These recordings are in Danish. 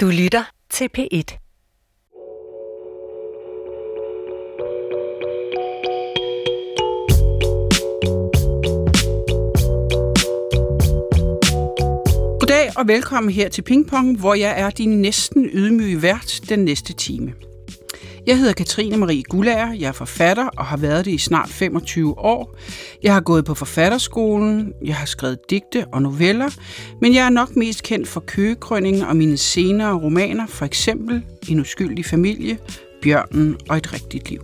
Du lytter til P1. Goddag og velkommen her til Pingpong, hvor jeg er din næsten ydmyge vært den næste time. Jeg hedder Katrine Marie Guldager, jeg er forfatter og har været det i snart 25 år. Jeg har gået på forfatterskolen, jeg har skrevet digte og noveller, men jeg er nok mest kendt for Køgekrøniken og mine senere romaner, for eksempel En uskyldig familie, Bjørnen og Et rigtigt liv.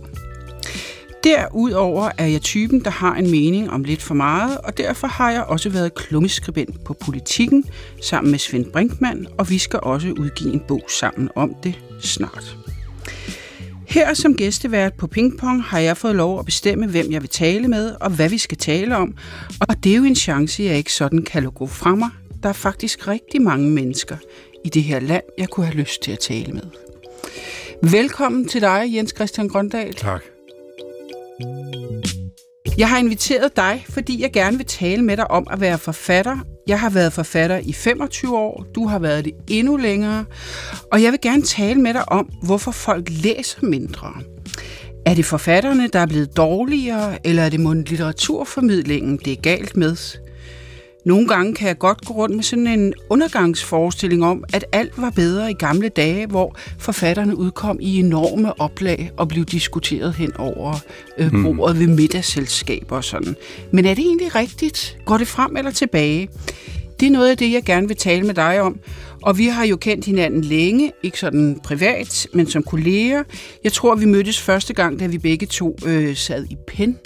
Derudover er jeg typen, der har en mening om lidt for meget, og derfor har jeg også været klummeskribent på Politiken sammen med Svend Brinkmann, og vi skal også udgive en bog sammen om det snart. Her som gæstevært på Pingpong har jeg fået lov at bestemme, hvem jeg vil tale med og hvad vi skal tale om. Og det er jo en chance, jeg ikke sådan kan gå fra mig. Der er faktisk rigtig mange mennesker i det her land, jeg kunne have lyst til at tale med. Velkommen til dig, Jens Christian Grøndahl. Tak. Jeg har inviteret dig, fordi jeg gerne vil tale med dig om at være forfatter. Jeg har været forfatter i 25 år, du har været det endnu længere, og jeg vil gerne tale med dig om, hvorfor folk læser mindre. Er det forfatterne, der er blevet dårligere, eller er det mon litteraturformidlingen, det er galt med? Nogle gange kan jeg godt gå rundt med sådan en undergangsforestilling om, at alt var bedre i gamle dage, hvor forfatterne udkom i enorme oplag og blev diskuteret hen over bordet ved middagsselskaber og sådan. Men er det egentlig rigtigt? Går det frem eller tilbage? Det er noget af det, jeg gerne vil tale med dig om. Og vi har jo kendt hinanden længe, ikke sådan privat, men som kolleger. Jeg tror, vi mødtes første gang, da vi begge to sad i PEN.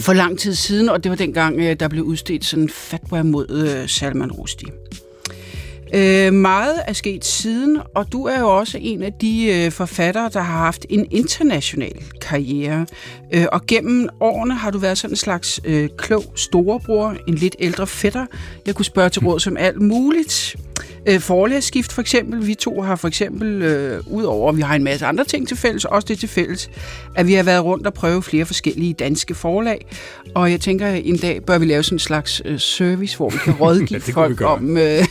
For lang tid siden, og det var dengang, der blev udstedt sådan en fatwa mod Salman Rusti. Meget er sket siden, og du er jo også en af de forfattere, der har haft en international karriere. Og gennem årene har du været sådan en slags klog storebror, en lidt ældre fætter. Jeg kunne spørge til råd som alt muligt. Forlægsskift for eksempel. Vi to har for eksempel, udover vi har en masse andre ting til fælles, også det til fælles, at vi har været rundt og prøve flere forskellige danske forlag. Og jeg tænker, en dag bør vi lave sådan en slags service, hvor vi kan rådgive folk om,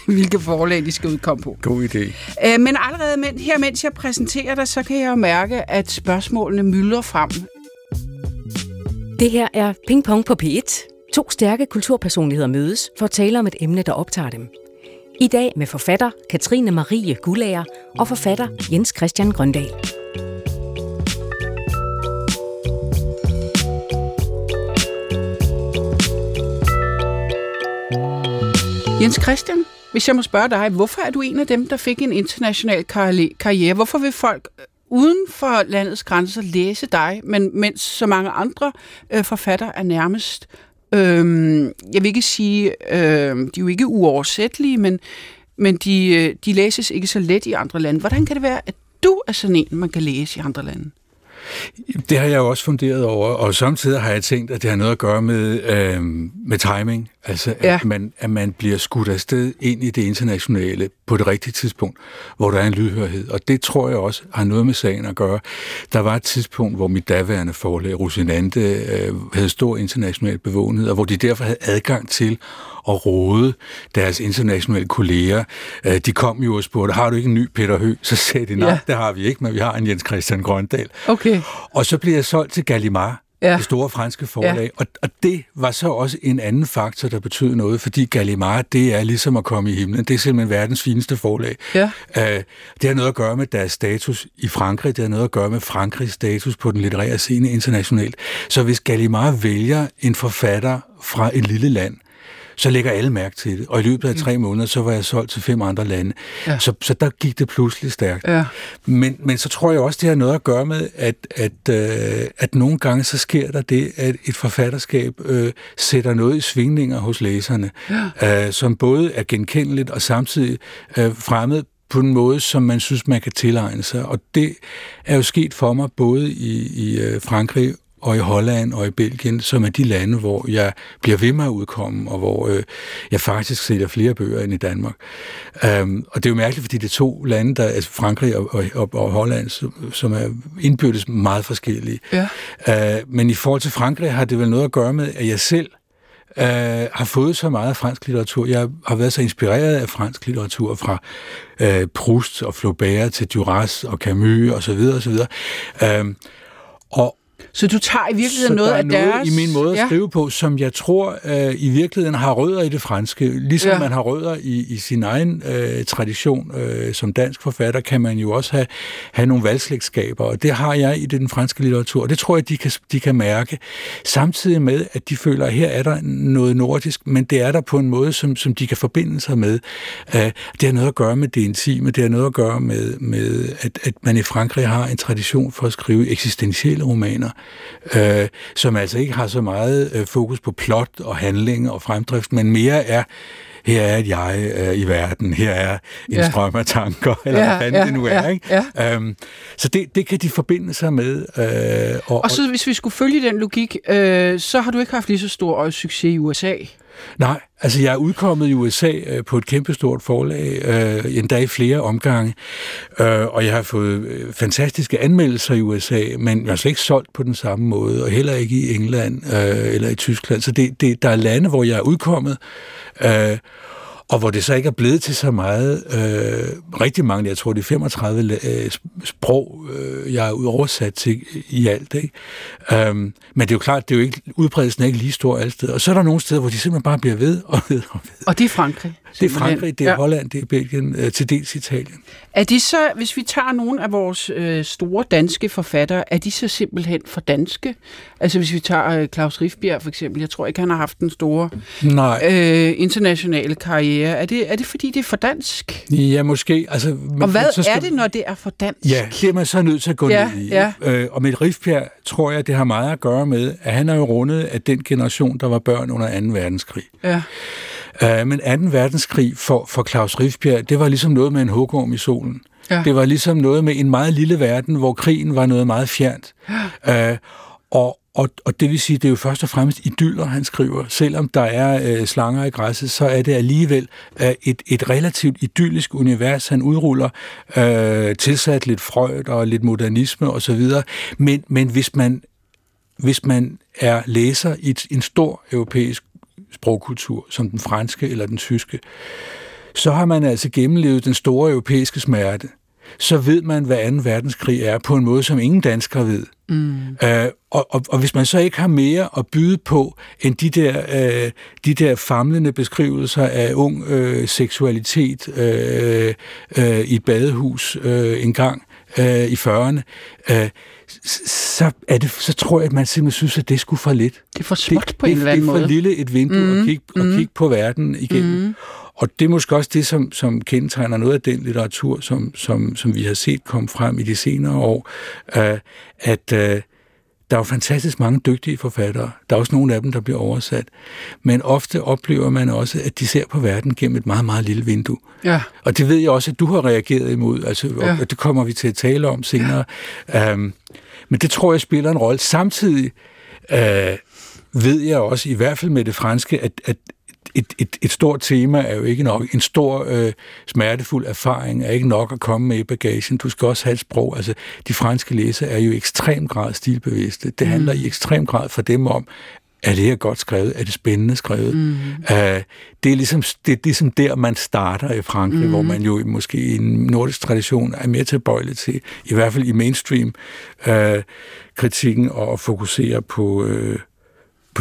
hvilke forlag de skal udkomme på. God idé. Men allerede her, mens jeg præsenterer dig, så kan jeg jo mærke, at spørgsmålene myldrer frem. Det her er Pingpong på P1. To stærke kulturpersonligheder mødes for at tale om et emne, der optager dem. I dag med forfatter Katrine Marie Guldager og forfatter Jens Christian Grøndahl. Jens Christian, hvis jeg må spørge dig, hvorfor er du en af dem, der fik en international karriere? Hvorfor vil folk uden for landets grænser læse dig, mens så mange andre forfatter er nærmest... Jeg vil ikke sige, de er jo ikke uoversættelige, men de læses ikke så let i andre lande. Hvordan kan det være, at du er sådan en, man kan læse i andre lande? Det har jeg jo også funderet over, og samtidig har jeg tænkt, at det har noget at gøre med timing. Altså, ja. at man bliver skudt afsted ind i det internationale på det rigtige tidspunkt, hvor der er en lydhørhed. Og det tror jeg også har noget med sagen at gøre. Der var et tidspunkt, hvor mit daværende forlag, Rosinante, havde stor international bevågenhed, og hvor de derfor havde adgang til at råde deres internationale kolleger. De kom jo og spurgte, har du ikke en ny Peter Høeg? Så sagde de, nej, ja. Det har vi ikke, men vi har en Jens Christian Grøndahl. Okay. Og så blev jeg solgt til Gallimard. Ja. Det store franske forlag, ja. og det var så også en anden faktor, der betød noget, fordi Gallimard, det er ligesom at komme i himlen. Det er simpelthen verdens fineste forlag. Ja. Det har noget at gøre med deres status i Frankrig, det har noget at gøre med Frankrigs status på den litterære scene internationalt. Så hvis Gallimard vælger en forfatter fra et lille land, så lægger alle mærke til det. Og i løbet af 3 måneder, så var jeg solgt til 5 andre lande. Ja. Så der gik det pludselig stærkt. Ja. Men så tror jeg også, det har noget at gøre med, at nogle gange så sker der det, at et forfatterskab sætter noget i svingninger hos læserne, som både er genkendeligt og samtidig fremmed på en måde, som man synes, man kan tilegne sig. Og det er jo sket for mig både i Frankrig og i Holland og i Belgien, som er de lande, hvor jeg bliver ved med at udkomme, og hvor jeg faktisk sælger flere bøger end i Danmark. Og det er jo mærkeligt, fordi det er 2 lande, der, altså Frankrig og Holland, som er indbyrdes meget forskellige. Ja. Men i forhold til Frankrig har det vel noget at gøre med, at jeg selv har fået så meget af fransk litteratur. Jeg har været så inspireret af fransk litteratur fra Proust og Flaubert til Durace og Camus og så videre og så videre. Så du tager i virkeligheden noget af deres... noget i min måde at skrive på, som jeg tror i virkeligheden har rødder i det franske. Ligesom man har rødder i sin egen tradition som dansk forfatter, kan man jo også have nogle valgslægtskaber, og det har jeg i den franske litteratur, og det tror jeg, de kan mærke. Samtidig med, at de føler, at her er der noget nordisk, men det er der på en måde, som de kan forbinde sig med. Det har noget at gøre med det intime, det har noget at gøre med at man i Frankrig har en tradition for at skrive eksistentielle romaner, som altså ikke har så meget fokus på plot og handling og fremdrift, men mere er, her er et jeg i verden, her er en strøm af tanker, eller hvad det nu er. Ikke? Ja. Så det kan de forbinde sig med. Og så hvis vi skulle følge den logik, så har du ikke haft lige så stor succes i USA? Nej, altså jeg er udkommet i USA på et kæmpestort forlag, endda i flere omgange, og jeg har fået fantastiske anmeldelser i USA, men jeg har slet ikke solgt på den samme måde, og heller ikke i England eller i Tyskland. Så der er lande, hvor jeg er udkommet, og hvor det så ikke er blevet til så meget. Rigtig mange, jeg tror det er 35 sprog, jeg er oversat til i alt. Ikke? Men det er jo klart, det er jo ikke, udbredelsen er ikke lige stor alle steder. Og så er der nogle steder, hvor de simpelthen bare bliver ved og ved og ved. Og det er Frankrig. Simpelthen. Det er Frankrig, det er Holland, det er Belgien, til dels Italien. Er de så, hvis vi tager nogle af vores store danske forfattere, er de så simpelthen for danske? Altså hvis vi tager Klaus Rifbjerg for eksempel, jeg tror ikke, han har haft den store internationale karriere. Er det fordi, det er for dansk? Ja, måske. Altså, og hvad er det, når det er for dansk? Ja, det er man så nødt til at gå ned i. Ja. Og med Rifbjerg tror jeg, det har meget at gøre med, at han er jo rundet af den generation, der var børn under 2. verdenskrig. Ja. Men 2. verdenskrig for Klaus Rifbjerg, det var ligesom noget med en hugorm i solen. Ja. Det var ligesom noget med en meget lille verden, hvor krigen var noget meget fjernt. Ja. Og det vil sige, det er jo først og fremmest idyller, han skriver. Selvom der er slanger i græsset, så er det alligevel et relativt idyllisk univers, han udruller, tilsat lidt Freud og lidt modernisme osv. Men hvis man er læser i en stor europæisk sprogkultur, som den franske eller den tyske, så har man altså gennemlevet den store europæiske smerte. Så ved man, hvad 2. verdenskrig er, på en måde, som ingen danskere ved. Mm. Og hvis man så ikke har mere at byde på, end de der famlende beskrivelser af ung seksualitet i et badehus engang i 40'erne, så tror jeg, at man simpelthen synes, at det skulle for lidt. Det er for småt på en eller anden måde. Det er for lille et vindue at kigge på verden igennem. Mm. Og det er måske også det, som kendetegner noget af den litteratur, som vi har set komme frem i de senere år, at der er jo fantastisk mange dygtige forfattere. Der er også nogle af dem, der bliver oversat. Men ofte oplever man også, at de ser på verden gennem et meget, meget lille vindue. Ja. Og det ved jeg også, at du har reageret imod, altså, og det kommer vi til at tale om senere. Ja. Men det tror jeg spiller en rolle. Samtidig ved jeg også, i hvert fald med det franske, at et stort tema er jo ikke nok. En stor smertefuld erfaring er ikke nok at komme med i bagagen. Du skal også have et sprog. Altså, de franske læsere er jo i ekstrem grad stilbevidste. Det handler i ekstrem grad for dem om, er det her godt skrevet? Er det spændende skrevet? Mm. Det er ligesom der, man starter i Frankrig, hvor man jo måske i en nordisk tradition er mere tilbøjelig til, i hvert fald i mainstream kritikken, og fokusere på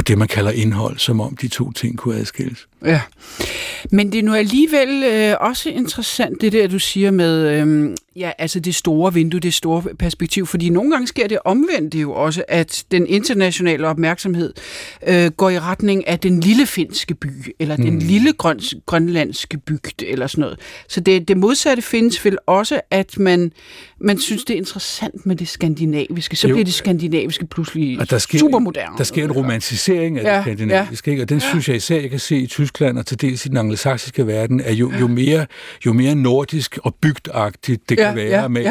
det, man kalder indhold, som om de to ting kunne adskilles. Ja, men det er nu alligevel også interessant, det der, du siger med altså det store vindue, det store perspektiv, fordi nogle gange sker det omvendt jo også, at den internationale opmærksomhed går i retning af den lille finske by, eller den lille grønlandske bygd, eller sådan noget. Så det modsatte findes vel også, at man synes, det er interessant med det skandinaviske. Så bliver det skandinaviske pludselig supermoderne. Der sker en romantisering af det skandinaviske, ikke? Og den synes jeg især, jeg kan se i Tyskland, og til dels i den angelsaksiske verden, er jo mere nordisk og bygdagtigt det kan være, med,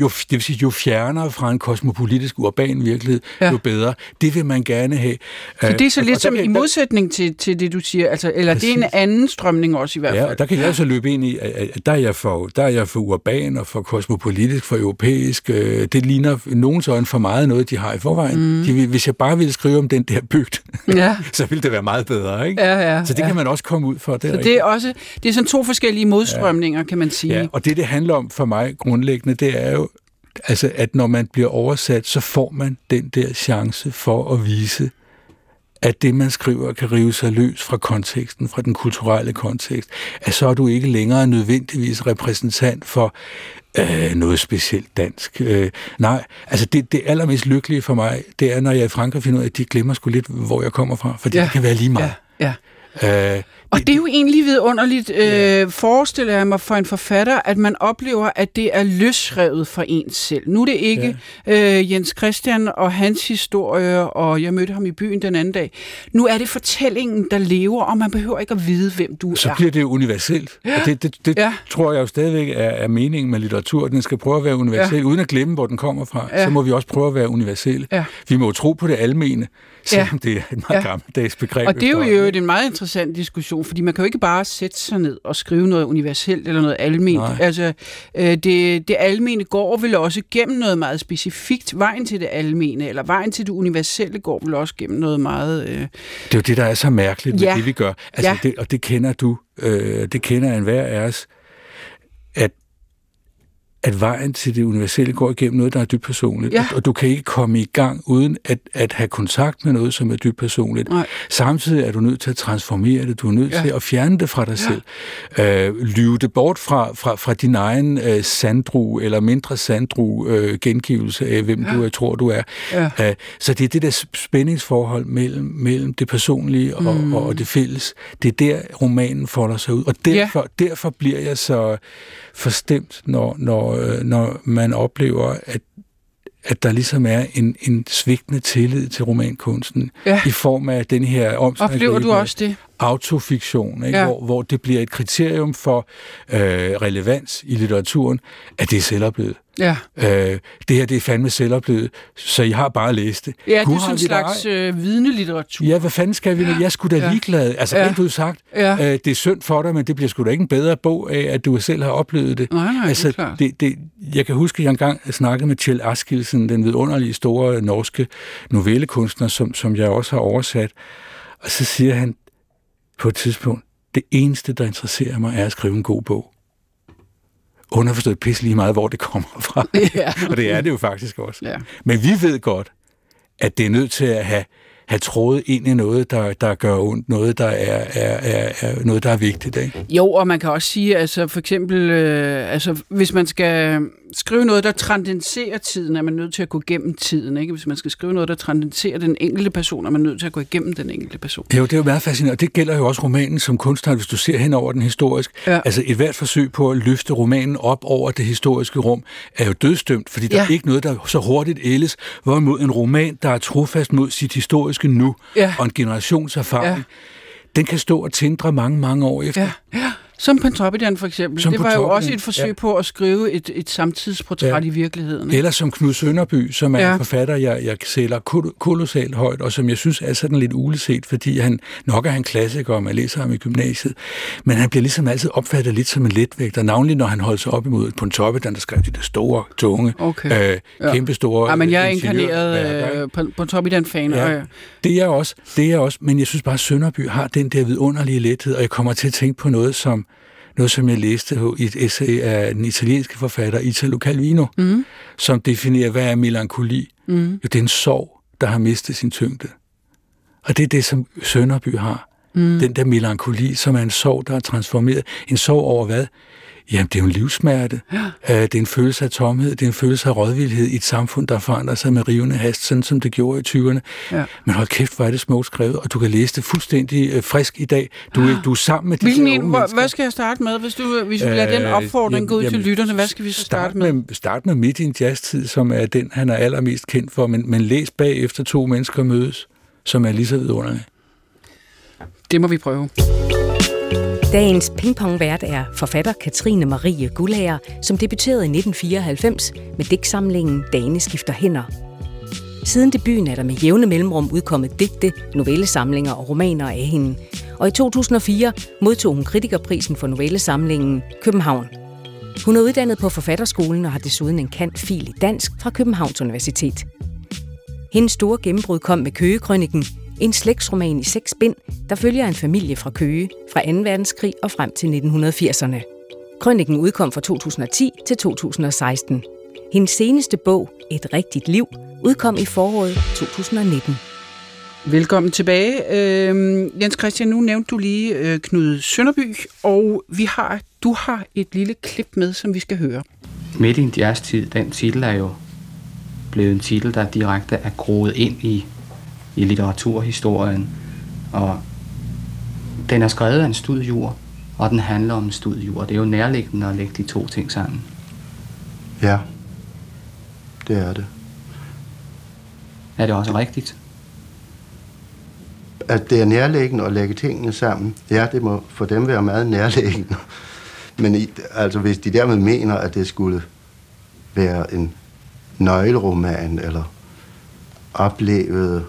det vil sige, jo fjernere fra en kosmopolitisk urban virkelighed, jo bedre. Det vil man gerne have. Så det er så lidt som i modsætning til det, du siger, altså, eller præcis. Det er en anden strømning også i hvert fald. Ja, og der kan jeg så løbe ind i, at der er jeg for urban og for kosmopolitisk, for europæisk. Det ligner nogens øjne for meget noget, de har i forvejen. De vil hvis jeg bare ville skrive om den der bygd, ja. Så ville det være meget bedre, ikke? Ja, ja, så det ja. Kan man også komme ud for. Der, så det er også det er sådan to forskellige modstrømninger, ja. Kan man sige. Ja, og det handler om for mig grundlæggende, det er jo, altså, at når man bliver oversat, så får man den der chance for at vise, at det, man skriver, kan rive sig løs fra konteksten, fra den kulturelle kontekst, at så er du ikke længere nødvendigvis repræsentant for noget specielt dansk. Nej, altså det allermest lykkelige for mig, det er, når jeg i Frankrig finder ud af, at de glemmer sgu lidt, hvor jeg kommer fra, for det kan være lige meget. Ja, ja. Og det er jo egentlig vidunderligt, forestiller jeg mig for en forfatter, at man oplever, at det er løsrevet fra en selv. Nu er det ikke Jens Christian og hans historie, og jeg mødte ham i byen den anden dag. Nu er det fortællingen, der lever, og man behøver ikke at vide, hvem du er. Så bliver det jo universelt. Ja. Og det ja. Tror jeg jo stadigvæk er meningen med litteratur. Den skal prøve at være universel, uden at glemme, hvor den kommer fra. Ja. Så må vi også prøve at være universelle. Ja. Vi må jo tro på det almene, selvom det er et meget gammeldags begreb. Og det er jo en meget interessant diskussion, fordi man kan jo ikke bare sætte sig ned og skrive noget universelt eller noget alment. Altså, det almene går vel også gennem noget meget specifikt. Vejen til det almene, eller vejen til det universelle, går vel også gennem noget meget... Det er jo det, der er så mærkeligt med det, vi gør. Altså, det, og det kender du. Det kender enhver af os. At vejen til det universelle går igennem noget, der er dybt personligt. Ja. Og du kan ikke komme i gang uden at have kontakt med noget, som er dybt personligt. Nej. Samtidig er du nødt til at transformere det. Du er nødt til at fjerne det fra dig selv. Lyve det bort fra din egen sanddrue eller mindre sanddrue gengivelse af, hvem du tror, du er. Ja. Så det er det der spændingsforhold mellem det personlige og det fælles. Det er der, romanen folder sig ud. Og derfor bliver jeg så forstemt, når man oplever, at der ligesom er en svigtende tillid til romankunsten, i form af den her omsmærkelige autofiktion, ikke? Ja. Hvor det bliver et kriterium for relevans i litteraturen, at det er selvoplevet. Ja. Det her, det er fandme selvoplevet, så I har bare læst det. Ja, det er sådan en slags vidnelitteratur. Ja, hvad fanden skal vi nu? Jeg er sgu da ligeglad. Altså, rent udsagt, det er synd for dig, men det bliver sgu da ikke en bedre bog af, at du selv har oplevet det. Nej, altså, det er klart. Jeg kan huske, at jeg engang snakkede med Kjell Askildsen, den vidunderlige store norske novellekunstner, som jeg også har oversat, og så siger han på et tidspunkt, det eneste, der interesserer mig, er at skrive en god bog. Underforstået pisse lige meget, hvor det kommer fra. Ja. Og det er det jo faktisk også. Ja. Men vi ved godt, at det er nødt til at have trådet ind i noget, der gør ondt, noget, der er noget, der er vigtigt. Ikke? Jo, og man kan også sige, altså for eksempel, hvis man skal skrive noget, der transcenderer tiden, er man nødt til at gå gennem tiden, ikke? Hvis man skal skrive noget, der transcenderer den enkelte person, er man nødt til at gå igennem den enkelte person. Jo, det er jo meget fascinerende, og det gælder jo også romanen som kunstner, hvis du ser hen over den historisk. Ja. Altså, et hvert forsøg på at løfte romanen op over det historiske rum, er jo dødsdømt, fordi der er ikke noget, der så hurtigt ældes, hvorimod en roman, der er trofast mod sit historiske nu, og en generations erfaring, den kan stå og tindre mange, mange år efter. Ja. Som Pontoppidan for eksempel. Som det var jo også et forsøg på at skrive et samtidsportræt i virkeligheden. Eller som Knud Sønderby, som er en forfatter, jeg sælger kolossalt højt, og som jeg synes er sådan lidt uleset, fordi han nok er klassiker, og man læser ham i gymnasiet, men han bliver ligesom altid opfattet lidt som en letvægter, navnlig når han holder sig op imod Pontoppidan, der skrev de der store, tunge, kæmpestore... Ja, men jeg er inkarneret Pontoppidan-fan. Ja. Det er jeg også, men jeg synes bare, at Sønderby har den der vidunderlige lethed, og jeg kommer til at tænke på noget, som jeg læste i et essay af den italienske forfatter Italo Calvino, som definerer, hvad er melankoli? Jo, det er en sorg, der har mistet sin tyngde. Og det er det, som Sønderby har. Den der melankoli, som er en sorg, der er transformeret. En sorg over hvad? Jamen, det er jo en livssmerte. Det er en følelse af tomhed. Det er en følelse af rådvildhed i et samfund, der forandrer sig med rivende hast, sådan som det gjorde i 20'erne. Ja. Men hold kæft, hvor er det smukt skrevet, og du kan læse det fuldstændig frisk i dag. Du er sammen med disse unge mennesker. Hvad skal jeg starte med, hvis du lader den opfordring gå ud til lytterne? Hvad skal vi starte med? Start med Midt i deres tid, som er den, han er allermest kendt for, men læs bagefter To mennesker mødes, som er lige så vidunderlige. Det må vi prøve. Dagens pingpongvært er forfatter Katrine Marie Guldager, som debuterede i 1994 med digtsamlingen Dagene skifter hænder. Siden debuten er der med jævne mellemrum udkommet digte, novellesamlinger og romaner af hende. Og i 2004 modtog hun kritikerprisen for novellesamlingen København. Hun er uddannet på forfatterskolen og har desuden en cand.phil i dansk fra Københavns Universitet. Hendes store gennembrud kom med Køgekrøniken, en slægtsroman i 6 bind, der følger en familie fra Køge fra 2. verdenskrig og frem til 1980'erne. Krøniken udkom fra 2010 til 2016. Hendes seneste bog, Et rigtigt liv, udkom i foråret 2019. Velkommen tilbage. Jens Christian, nu nævnte du lige Knud Sønderby, og du har et lille klip med, som vi skal høre. Midt i deres tid, den titel er jo blevet en titel, der direkte er groet ind i litteraturhistorien, og den er skrevet af en studjord, og den handler om en studjord. Det er jo nærliggende at lægge de to ting sammen. Ja, det er det. Er det også rigtigt? At det er nærliggende at lægge tingene sammen, ja, det må for dem være meget nærliggende. Men altså, hvis de dermed mener, at det skulle være en nøgleroman, eller oplevede,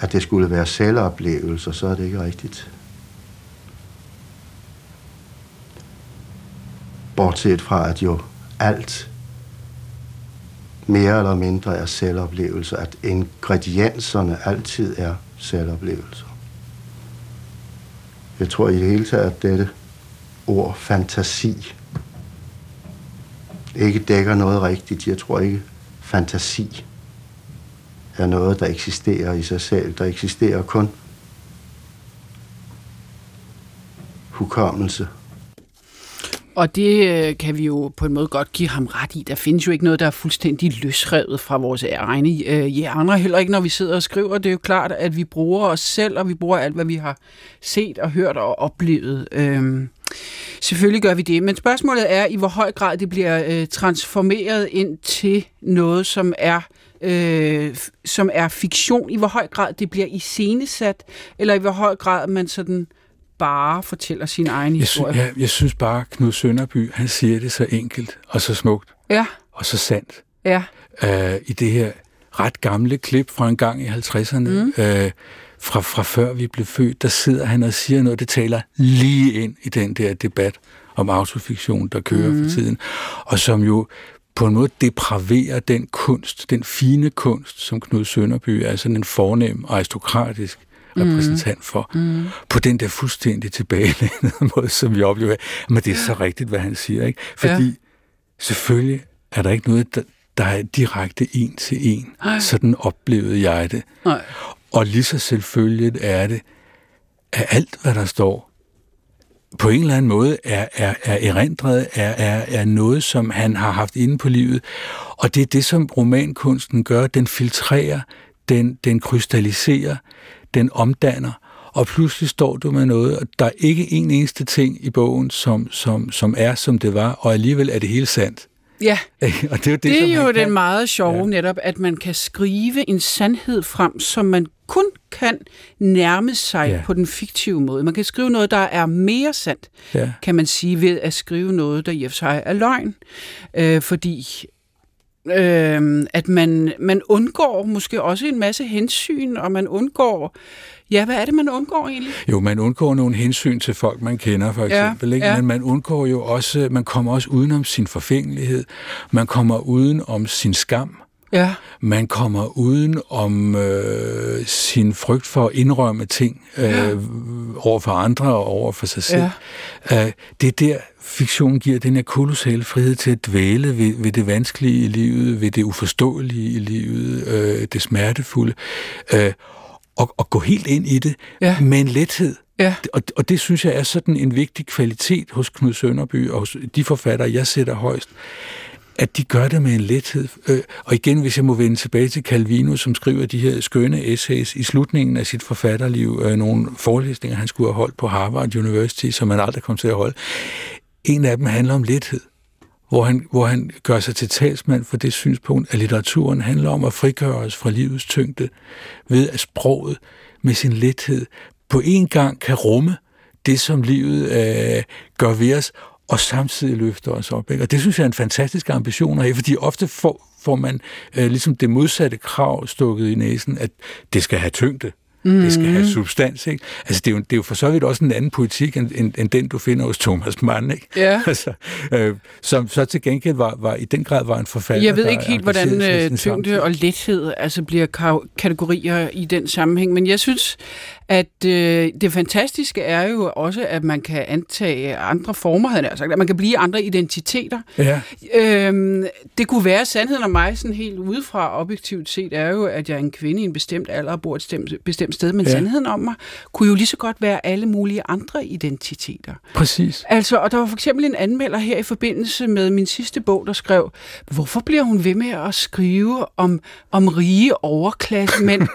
at det skulle være selvoplevelser, så er det ikke rigtigt. Bortset fra, at jo alt mere eller mindre er selvoplevelser, at ingredienserne altid er selvoplevelser. Jeg tror i det hele taget, at dette ord fantasi ikke dækker noget rigtigt. Jeg tror ikke, fantasi er noget, der eksisterer i sig selv. Der eksisterer kun hukommelse. Og det kan vi jo på en måde godt give ham ret i. Der findes jo ikke noget, der er fuldstændig løsrevet fra vores egne hjerner. Heller ikke, når vi sidder og skriver. Det er jo klart, at vi bruger os selv, og vi bruger alt, hvad vi har set og hørt og oplevet. Selvfølgelig gør vi det, men spørgsmålet er, i hvor høj grad det bliver transformeret ind til noget, som er, fiktion. I hvor høj grad det bliver iscenesat, eller i hvor høj grad man sådan bare fortæller sin egen historie. Jeg synes bare, Knud Sønderby, han siger det så enkelt og så smukt, ja, og så sandt. Ja. I det her ret gamle klip fra en gang i 50'erne, fra før vi blev født, der sidder han og siger noget, det taler lige ind i den der debat om autofiktion, der kører for tiden, og som jo på en måde depraverer den kunst, den fine kunst, som Knud Sønderby er sådan en fornem aristokratisk repræsentant for, på den der fuldstændig tilbagelænede måde, som vi oplever. Men det er så rigtigt, hvad han siger, ikke? Fordi selvfølgelig er der ikke noget, der er direkte en til en. Ej. Sådan oplevede jeg det. Ej. Og lige så selvfølgeligt er det, at alt, hvad der står, på en eller anden måde er erindret, er noget, som han har haft inde på livet. Og det er det, som romankunsten gør. Den filtrerer, den krystalliserer, den omdanner, og pludselig står du med noget, og der er ikke en eneste ting i bogen, som er, som det var, og alligevel er det helt sandt. Ja, og det er jo den meget sjove netop, at man kan skrive en sandhed frem, som man kun kan nærme sig på den fiktive måde. Man kan skrive noget, der er mere sandt, kan man sige, ved at skrive noget, der i og for sig er løgn, fordi at man undgår måske også en masse hensyn, og man undgår... Ja, hvad er det, man undgår egentlig? Jo, man undgår nogle hensyn til folk, man kender, for eksempel. Ikke? Men man undgår jo også... Man kommer også udenom sin forfængelighed. Man kommer udenom sin skam. Ja. Man kommer udenom sin frygt for at indrømme ting over for andre og over for sig selv. Ja. Det er der... Fiktion giver den her kolossale frihed til at dvæle ved det vanskelige i livet, ved det uforståelige i livet, det smertefulde, og gå helt ind i det med en lethed. Ja. Og det synes jeg er sådan en vigtig kvalitet hos Knud Sønderby og hos de forfattere, jeg sætter højst, at de gør det med en lethed. Og igen, hvis jeg må vende tilbage til Calvino, som skriver de her skønne essays i slutningen af sit forfatterliv, nogle forelæsninger, han skulle have holdt på Harvard University, som han aldrig kom til at holde. En af dem handler om lethed, hvor han gør sig til talsmand for det synspunkt, at litteraturen handler om at frigøre os fra livets tyngde, ved at sproget med sin lethed på en gang kan rumme det, som livet gør ved os, og samtidig løfter os op. Ikke? Og det synes jeg er en fantastisk ambition at have, fordi ofte får man ligesom det modsatte krav stukket i næsen, at det skal have tyngde. Det skal have substans, ikke? Altså, det er jo for så vidt også en anden politik, end den, du finder hos Thomas Mann, ikke? Ja. Altså, som så til gengæld var i den grad var en forfatter. Jeg ved ikke helt, hvordan tyngde og lethed altså, bliver kategorier i den sammenhæng, men jeg synes, at det fantastiske er jo også, at man kan antage andre former, havde jeg sagt, at man kan blive andre identiteter. Ja. Det kunne være sandheden om mig, sådan helt udefra objektivt set, er jo, at jeg er en kvinde i en bestemt alder og bor et bestemt sted, men sandheden om mig kunne jo lige så godt være alle mulige andre identiteter. Præcis. Altså, og der var for eksempel en anmelder her i forbindelse med min sidste bog, der skrev, hvorfor bliver hun ved med at skrive om rige overklassemænd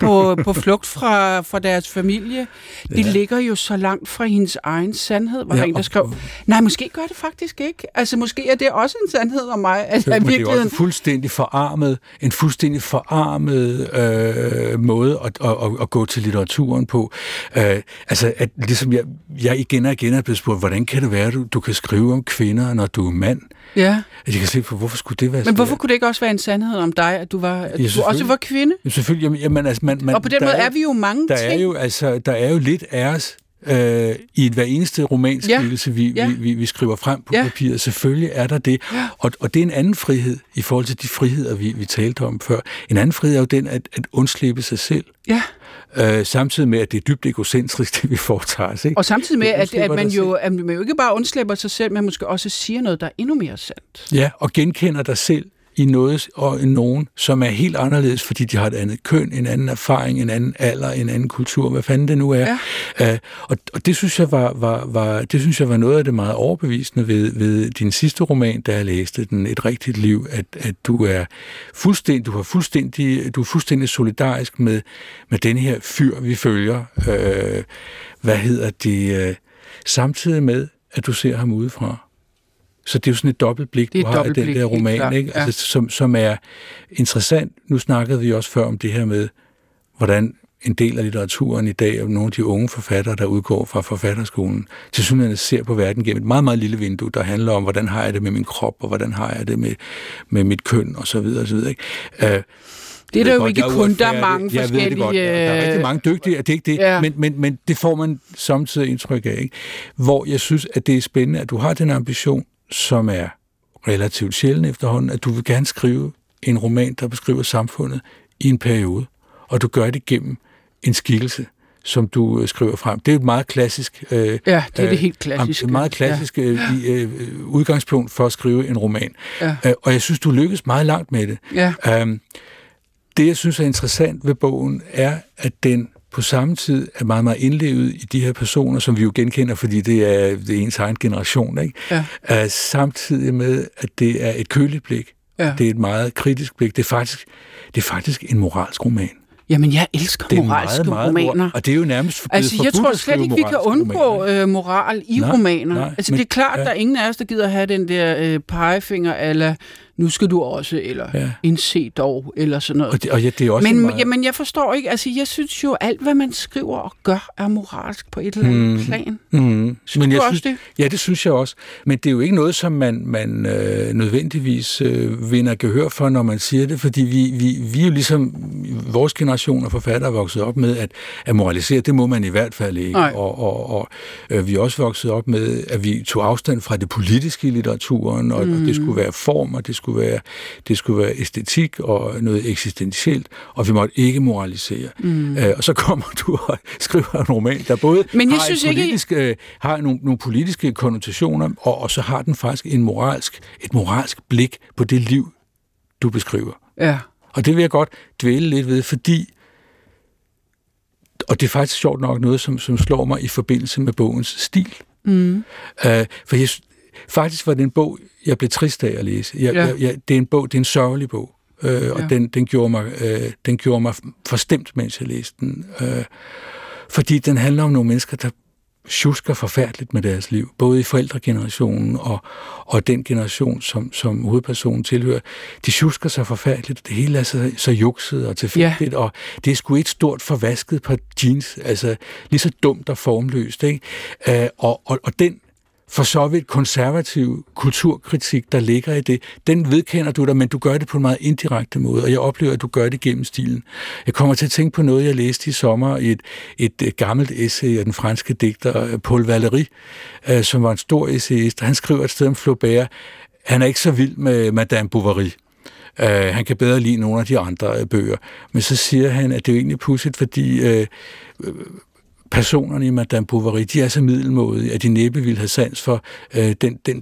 på flugt fra deres familie? Ja. Det ligger jo så langt fra hendes egen sandhed, var der en, der skrev. Nej, måske gør det faktisk ikke. Altså, måske er det også en sandhed om mig. Altså, men det er også en fuldstændig forarmet måde at gå til litteraturen på. Altså, at ligesom jeg igen og igen er blevet spurgt, hvordan kan det være, at du kan skrive om kvinder, når du er mand? Ja. Jeg kan se på, hvorfor skulle det være sådan? Men hvorfor kunne det ikke også være en sandhed om dig, at du også var kvinde? Ja, selvfølgelig. Jamen, altså, man, og på den måde er vi jo mange der ting. Der er jo lidt æres i hver eneste romanskildelse, vi skriver frem på papiret. Selvfølgelig er der det. Ja. Og det er en anden frihed i forhold til de friheder, vi talte om før. En anden frihed er jo den at undslippe sig selv. Ja. Samtidig med, at det er dybt egocentrisk, det vi foretager os. Ikke? Og samtidig med, at man jo ikke bare undslipper sig selv, men måske også siger noget, der er endnu mere sandt. Ja, og genkender dig selv i noget og i nogen, som er helt anderledes, fordi de har et andet køn, en anden erfaring, en anden alder, en anden kultur, hvad fanden det nu er. Ja. Og det synes jeg var noget af det meget overbevisende ved din sidste roman, da jeg læste den, Et rigtigt liv, at du er fuldstændig solidarisk med den her fyr, vi følger. Samtidig med, at du ser ham udefra. Så det er jo sådan et dobbeltblik, du har af den der roman, ikke? Altså, som er interessant. Nu snakkede vi også før om det her med, hvordan en del af litteraturen i dag, og nogle af de unge forfattere, der udgår fra forfatterskolen, tilsyneladende ser på verden gennem et meget, meget lille vindue, der handler om, hvordan har jeg det med min krop, og hvordan har jeg det med mit køn, og så videre, og så videre, ikke? Det er der jo ikke kun, der er mange forskellige... Der er rigtig mange dygtige, det er ikke det, men det får man samtidig indtryk af, ikke? Hvor jeg synes, at det er spændende, at du har den ambition, som er relativt sjældent efterhånden, at du vil gerne skrive en roman, der beskriver samfundet i en periode, og du gør det gennem en skikkelse, som du skriver frem. Det er et meget klassisk... det er det helt klassiske. Et meget klassisk udgangspunkt for at skrive en roman. Ja. Og jeg synes, du lykkes meget langt med det. Ja. Det, jeg synes er interessant ved bogen, er, at den på samme tid er meget, meget indlevet i de her personer, som vi jo genkender, fordi det er ens egen generation, ikke? Ja. Samtidig med, at det er et køligt blik. Ja. Det er et meget kritisk blik. Det er faktisk en moralsk roman. Jamen, jeg elsker moralske romaner. Og det er jo nærmest blevet forbudt at skrive moralske romaner. Altså, jeg tror slet ikke, vi kan undgå moral i romaner. Nej, altså, det er klart, der er ingen af os, der gider have den der pegefinger eller nu skal du også, eller indse dog, eller sådan noget. Det er også meget... Jamen, jeg forstår ikke. Altså, jeg synes jo, alt, hvad man skriver og gør, er moralsk på et eller andet plan. Men jeg synes, det? Ja, det synes jeg også. Men det er jo ikke noget, som man nødvendigvis vinder gehør for, når man siger det, fordi vi er jo ligesom vores generation af forfattere er vokset op med, at moralisere, det må man i hvert fald ikke. Og vi er også vokset op med, at vi tog afstand fra det politiske i litteraturen, og det skulle være form, og det skulle være æstetik og noget eksistentielt, og vi måtte ikke moralisere. Og så kommer du og skriver en roman, der både har nogle politiske konnotationer, og så har den faktisk et moralsk blik på det liv, du beskriver. Ja. Og det vil jeg godt dvæle lidt ved, fordi... Og det er faktisk sjovt nok noget, som slår mig i forbindelse med bogens stil. For jeg faktisk var det en bog, jeg blev trist af at læse. Det er en sørgelig bog, og den gjorde mig forstemt, mens jeg læste den. Fordi den handler om nogle mennesker, der sjusker forfærdeligt med deres liv, både i forældregenerationen og den generation, som hovedpersonen tilhører. De sjusker sig forfærdeligt, det hele er så jukset og tilfældigt, og det er sgu et stort forvasket par jeans, altså lige så dumt og formløst, ikke? Og den for så vidt konservativ kulturkritik, der ligger i det, den vedkender du dig, men du gør det på en meget indirekte måde, og jeg oplever, at du gør det gennem stilen. Jeg kommer til at tænke på noget, jeg læste i sommer i et gammelt essay af den franske digter Paul Valéry, som var en stor essayist. Han skriver et sted om Flaubert, han er ikke så vild med Madame Bovary. Han kan bedre lide nogle af de andre bøger. Men så siger han, at det er jo egentlig pudsigt, fordi personerne i Madame Bovary, de er så middelmådige, at de næppe ville have sans for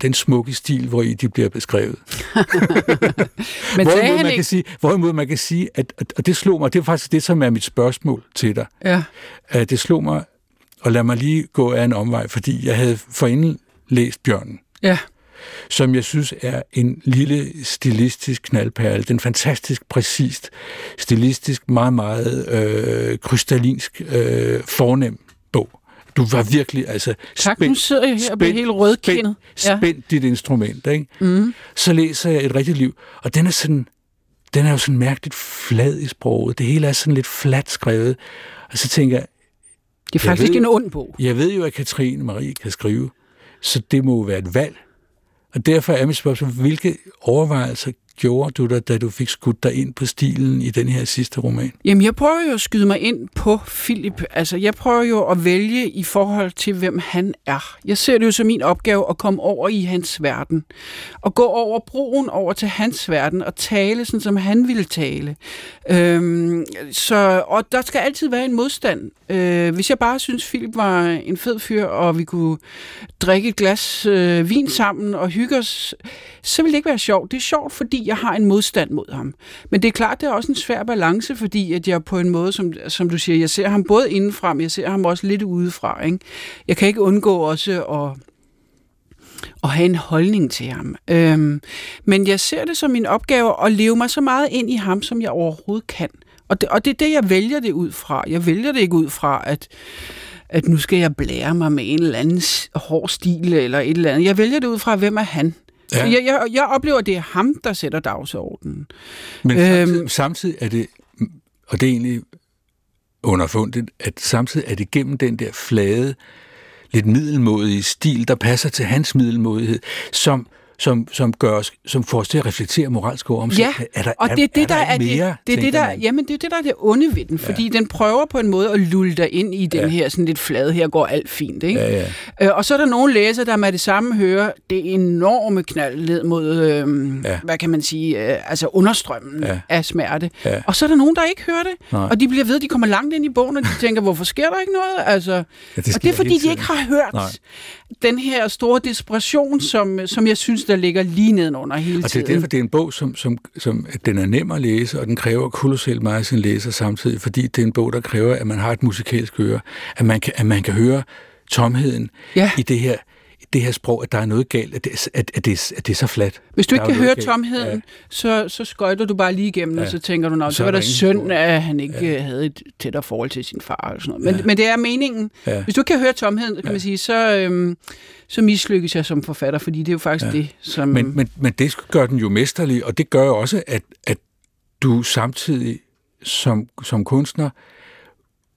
den smukke stil, hvor i de bliver beskrevet. Men hvorimod man kan sige, at det slog mig, det er faktisk det, som er mit spørgsmål til dig. Ja. Det slog mig, og lad mig lige gå af en omvej, fordi jeg havde forinden læst Bjørnen. Ja. Som jeg synes er en lille stilistisk knaldperle. Den fantastisk præcist, stilistisk, meget, meget krystallinsk fornem bog. Du var virkelig altså spændt dit instrument, ikke? Mm. Så læser jeg Et rigtigt liv, og den er sådan, den er jo sådan mærkeligt flad i sproget. Det hele er sådan lidt fladt skrevet. Og så tænker jeg... Det er faktisk en ond bog. Jeg ved jo, at Katrine Marie kan skrive, så det må jo være et valg. Og derfor er mit spørgsmål, hvilke overvejelser gjorde du dig, da du fik skudt dig ind på stilen i den her sidste roman? Jamen, jeg prøver jo at skyde mig ind på Philip. Altså, jeg prøver jo at vælge i forhold til, hvem han er. Jeg ser det jo som min opgave at komme over i hans verden. Og gå over broen over til hans verden og tale, sådan som han ville tale. Og der skal altid være en modstand. Hvis jeg bare synes, Philip var en fed fyr, og vi kunne drikke et glas vin sammen og hygge os, så ville det ikke være sjovt. Det er sjovt, fordi jeg har en modstand mod ham. Men det er klart, det er også en svær balance, fordi at jeg på en måde, som du siger, jeg ser ham både indenfra, men jeg ser ham også lidt udefra. Ikke? Jeg kan ikke undgå også at have en holdning til ham. Men jeg ser det som min opgave at leve mig så meget ind i ham, som jeg overhovedet kan. Og det er det, jeg vælger det ud fra. Jeg vælger det ikke ud fra, at nu skal jeg blære mig med en eller anden hård stil eller et eller andet. Jeg vælger det ud fra, hvem er han? Ja. Jeg oplever, at det er ham, der sætter dagsordenen. Men samtidig er det, og det er egentlig underfundet, at samtidig er det gennem den der flade, lidt middelmådige stil, der passer til hans middelmådighed, som får os til at reflektere moralsk over om sig. Ja, og det er det, der er det onde ved den, fordi den prøver på en måde at lulle dig ind i den her sådan lidt flade, her går alt fint, ikke? Ja, ja. Og så er der nogle læsere, der med det samme hører det enorme knald ned mod, hvad kan man sige, altså understrømmen af smerte. Ja. Og så er der nogen, der ikke hører det, og de bliver ved, de kommer langt ind i bogen, og de tænker, hvorfor sker der ikke noget? Altså, og det er, fordi de ikke har hørt den her store desperation, som jeg synes, der ligger lige nedenunder hele tiden. Og det er derfor, det er en bog, som den er nem at læse, og den kræver kolossalt meget af sin læser samtidig, fordi det er en bog, der kræver, at man har et musikalsk øre, at man kan høre tomheden i det her sprog, at der er noget galt, at det er så fladt. Hvis du ikke kan høre tomheden, så skøjter du bare lige igennem, og så tænker du, så var der synd, at han ikke havde et tættere forhold til sin far. Og sådan noget. Men det er meningen. Ja. Hvis du ikke kan høre tomheden, kan man sige, så mislykkes jeg som forfatter, fordi det er jo faktisk det, som... Men det gør den jo mesterlig, og det gør jo også, at du samtidig som kunstner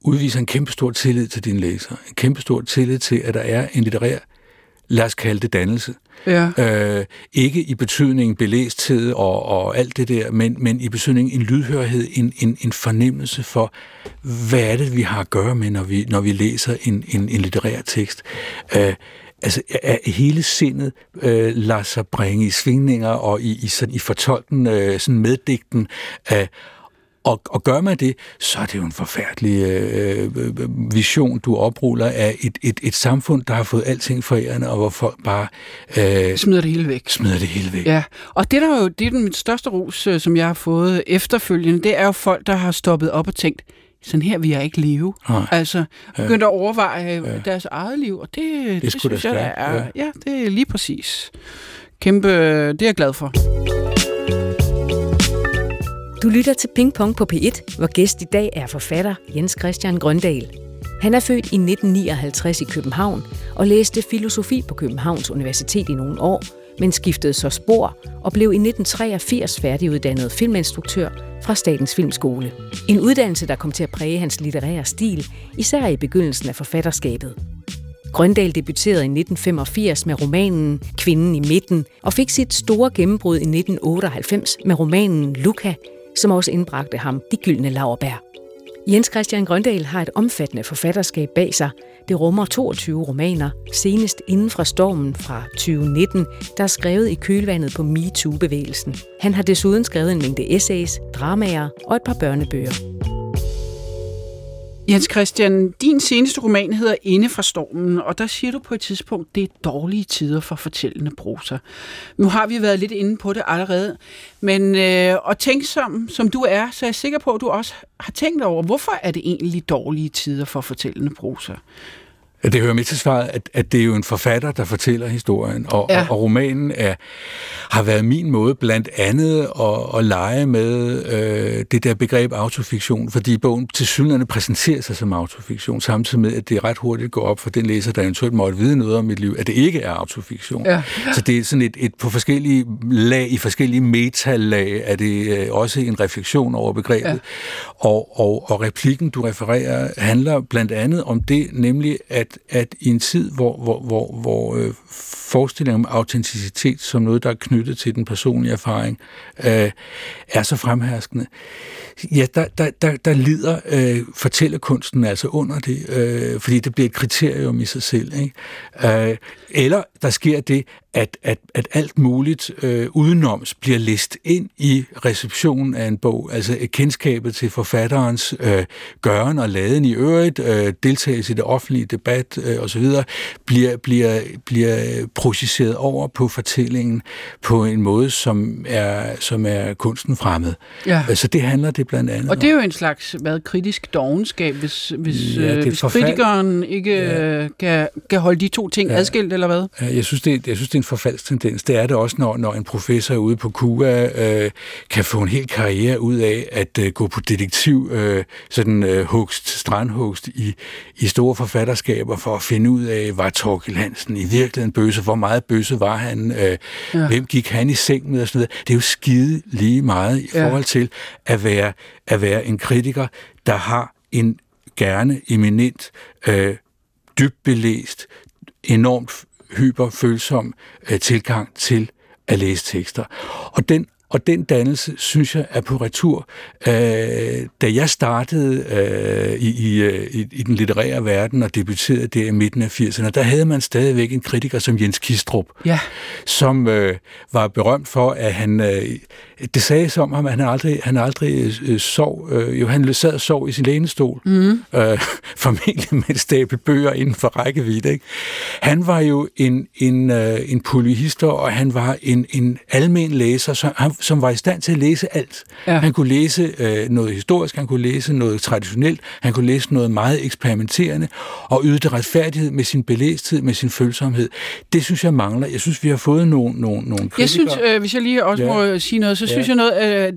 udviser en kæmpe stor tillid til dine læsere. En kæmpe stor tillid til, at der er en litterær, lad os kalde det dannelse. Ja. Ikke i betydningen belæsthed og alt det der, men i betydningen en lydhørhed, en fornemmelse for, hvad er det, vi har at gøre med, når vi læser en litterær tekst. Altså, at hele sindet lader sig bringe i svingninger og i fortolken, sådan meddigten af... Og gør man det, så er det jo en forfærdelig vision, du opruller af et samfund, der har fået alting forærende, og hvor folk bare... Smider det hele væk. Ja, og det er den største ros, som jeg har fået efterfølgende, det er jo folk, der har stoppet op og tænkt, sådan her vil jeg ikke leve. Nej. Altså, begyndte at overveje deres eget liv, og det synes jeg, der er... Ja, det er lige præcis. Kæmpe, det er jeg glad for. Du lytter til Pingpong på P1, hvor gæst i dag er forfatter Jens Christian Grøndahl. Han er født i 1959 i København og læste filosofi på Københavns Universitet i nogle år, men skiftede så spor og blev i 1983 færdiguddannet filminstruktør fra Statens Filmskole. En uddannelse, der kom til at præge hans litterære stil, især i begyndelsen af forfatterskabet. Grøndahl debuterede i 1985 med romanen Kvinden i midten og fik sit store gennembrud i 1998 med romanen Luca, som også indbragte ham de gyldne laurbær. Jens Christian Grøndahl har et omfattende forfatterskab bag sig. Det rummer 22 romaner, senest Inden fra stormen fra 2019, der er skrevet i kølvandet på MeToo-bevægelsen. Han har desuden skrevet en mængde essays, dramaer og et par børnebøger. Jens Christian, din seneste roman hedder Inde fra stormen, og der siger du på et tidspunkt, det er dårlige tider for fortællende prosa. Nu har vi været lidt inde på det allerede, men og tænksom som du er, så er jeg sikker på, at du også har tænkt over, hvorfor er det egentlig dårlige tider for fortællende prosa? Det hører med til svaret, at det er jo en forfatter, der fortæller historien, og romanen har været min måde blandt andet at lege med det der begreb autofiktion, fordi bogen tilsyneladende præsenterer sig som autofiktion, samtidig med, at det ret hurtigt går op for den læser, der eventuelt måtte vide noget om mit liv, at det ikke er autofiktion. Ja. Så det er sådan et på forskellige lag, i forskellige metalag, er det også en refleksion over begrebet. Ja. Og replikken, du refererer, handler blandt andet om det, nemlig at i en tid, hvor forestillingen om autenticitet som noget, der er knyttet til den personlige erfaring, er så fremherskende, ja, der lider fortællekunsten altså under det, fordi det bliver et kriterium i sig selv. Ikke? Eller der sker det, at alt muligt udenoms bliver læst ind i receptionen af en bog, altså kendskabet til forfatterens gøren og laden i øvrigt, deltagelse i det offentlige debat osv., bliver processeret over på fortællingen på en måde, som er kunsten fremmed. Ja. Så det handler det blandt andet om. Og det er jo en slags kritisk dovenskab, hvis kritikeren ikke kan holde de to ting adskilt, eller hvad? Ja, jeg synes, det er en forfaldstendens. Det er det også, når en professor ude på Cuba kan få en hel karriere ud af at gå på detektiv, strandhugst i store forfatterskaber for at finde ud af, var Torgild Hansen i virkeligheden bøsse? Hvor meget bøsse var han? Hvem gik han i seng med? Og sådan noget. Det er jo skide lige meget i forhold til at være en kritiker, der har en gerne eminent, dybt belæst, enormt hyperfølsom tilgang til at læse tekster. Og den dannelse, synes jeg, er på retur. Da jeg startede i den litterære verden og debuterede der i midten af 80'erne, der havde man stadigvæk en kritiker som Jens Kistrup, som var berømt for, at han... det sagdes om ham, at han aldrig sov. Han sad og sov i sin lænestol, formentlig med et stabel bøger inden for rækkevidde. Ikke? Han var jo en polyhister, og han var en almen læser, som var i stand til at læse alt. Ja. Han kunne læse noget historisk, han kunne læse noget traditionelt, han kunne læse noget meget eksperimenterende, og yde det retfærdighed med sin belæsthed, med sin følsomhed. Det synes jeg mangler. Jeg synes, vi har fået nogle kritikere. Jeg synes, hvis jeg lige også må sige noget, så synes jeg noget,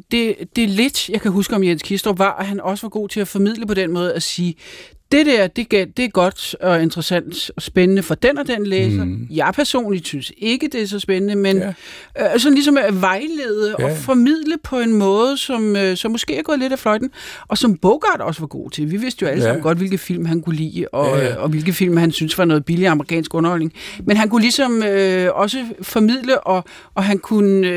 det lidt, jeg kan huske om Jens Kistrup, var, at han også var god til at formidle på den måde at sige, det er godt og interessant og spændende for den og den læser. Jeg personligt synes ikke, det er så spændende, men sådan ligesom at vejlede og formidle på en måde, som måske er gået lidt af fløjten, og som Bogart også var god til. Vi vidste jo alle sammen godt, hvilke film han kunne lide, og hvilke film han synes var noget billig amerikansk underholdning. Men han kunne ligesom også formidle, og han kunne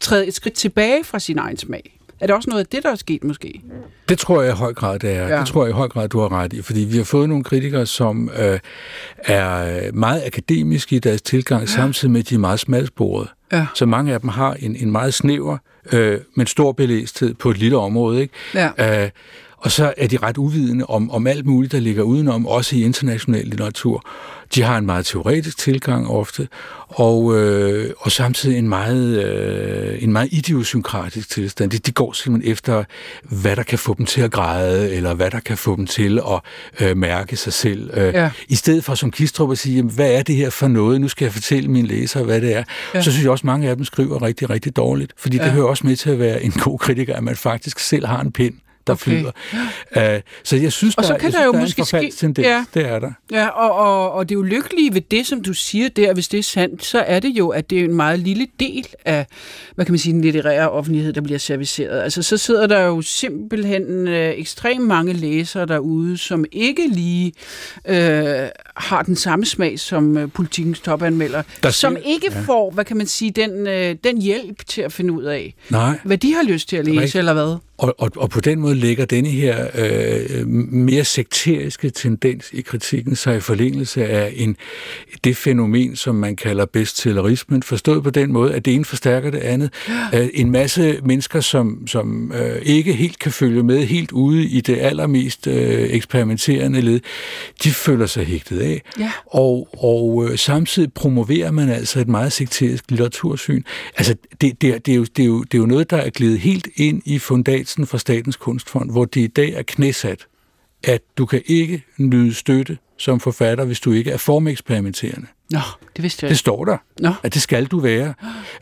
træde et skridt tilbage fra sin egen smag. Er det også noget af det, der er sket måske? Det tror jeg i høj grad, det er. Ja. Det tror jeg i høj grad, du har ret i. Fordi vi har fået nogle kritikere, som er meget akademiske i deres tilgang, samtidig med, de er meget smalsporede. Ja. Så mange af dem har en meget snæver, men stor belæsthed på et lille område. Ikke? Ja. Og så er de ret uvidende om alt muligt, der ligger udenom, også i international litteratur. De har en meget teoretisk tilgang ofte, og samtidig en meget idiosynkratisk tilstand. De går simpelthen efter, hvad der kan få dem til at græde, eller hvad der kan få dem til at mærke sig selv. I stedet for som Kistrup at sige, hvad er det her for noget? Nu skal jeg fortælle mine læsere, hvad det er. Ja. Så synes jeg også, at mange af dem skriver rigtig, rigtig dårligt, fordi det hører også med til at være en god kritiker, at man faktisk selv har en pind. der flyder. Så jeg synes, og så kan der jo måske ske tendens. Ja. Det er der. Ja, og det ulykkelige ved det, som du siger der, hvis det er sandt, så er det jo, at det er en meget lille del af, hvad kan man sige, den litterære offentlighed, der bliver serviceret. Altså, så sidder der jo simpelthen ekstremt mange læsere derude, som ikke lige har den samme smag som Politikens topanmelder, som ikke får, hvad kan man sige, den hjælp til at finde ud af, hvad de har lyst til at læse, eller hvad. Og på den måde ligger denne her mere sekteriske tendens i kritikken sig i forlængelse af det fænomen, som man kalder bestsellerismen, forstået på den måde, at det ene forstærker det andet. En masse mennesker, som ikke helt kan følge med, helt ude i det allermest eksperimenterende led, de føler sig hægtet af. Ja. Og samtidig promoverer man altså et meget sekterisk litteratursyn. Altså, det er jo noget, der er glidet helt ind i fundamentet fra Statens Kunstfond, hvor det i dag er knæsat, at du kan ikke nyde støtte som forfatter, hvis du ikke er formeksperimenterende. Nå, det vidste jeg. Det står der, at det skal du være.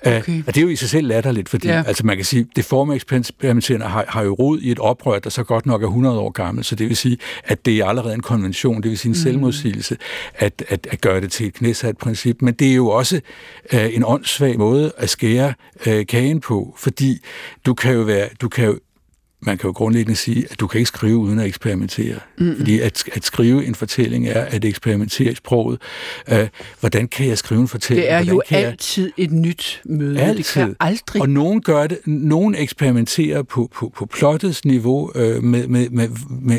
Okay. Og det er jo i sig selv latterligt, fordi altså man kan sige, det formeksperimenterende har jo rod i et oprør, der så godt nok er 100 år gammel, så det vil sige, at det er allerede en konvention, det vil sige en selvmodsigelse, at gøre det til et knæsat princip. Men det er jo også en åndssvag måde at skære kagen på, fordi man kan jo grundlæggende sige, at du kan ikke skrive uden at eksperimentere. Mm-hmm. Fordi at skrive en fortælling er at eksperimentere i sproget. Hvordan kan jeg skrive en fortælling? Det er jo altid et nyt møde. Altid. Det kan aldrig. Og nogen gør det. Nogen eksperimenterer på plottets niveau med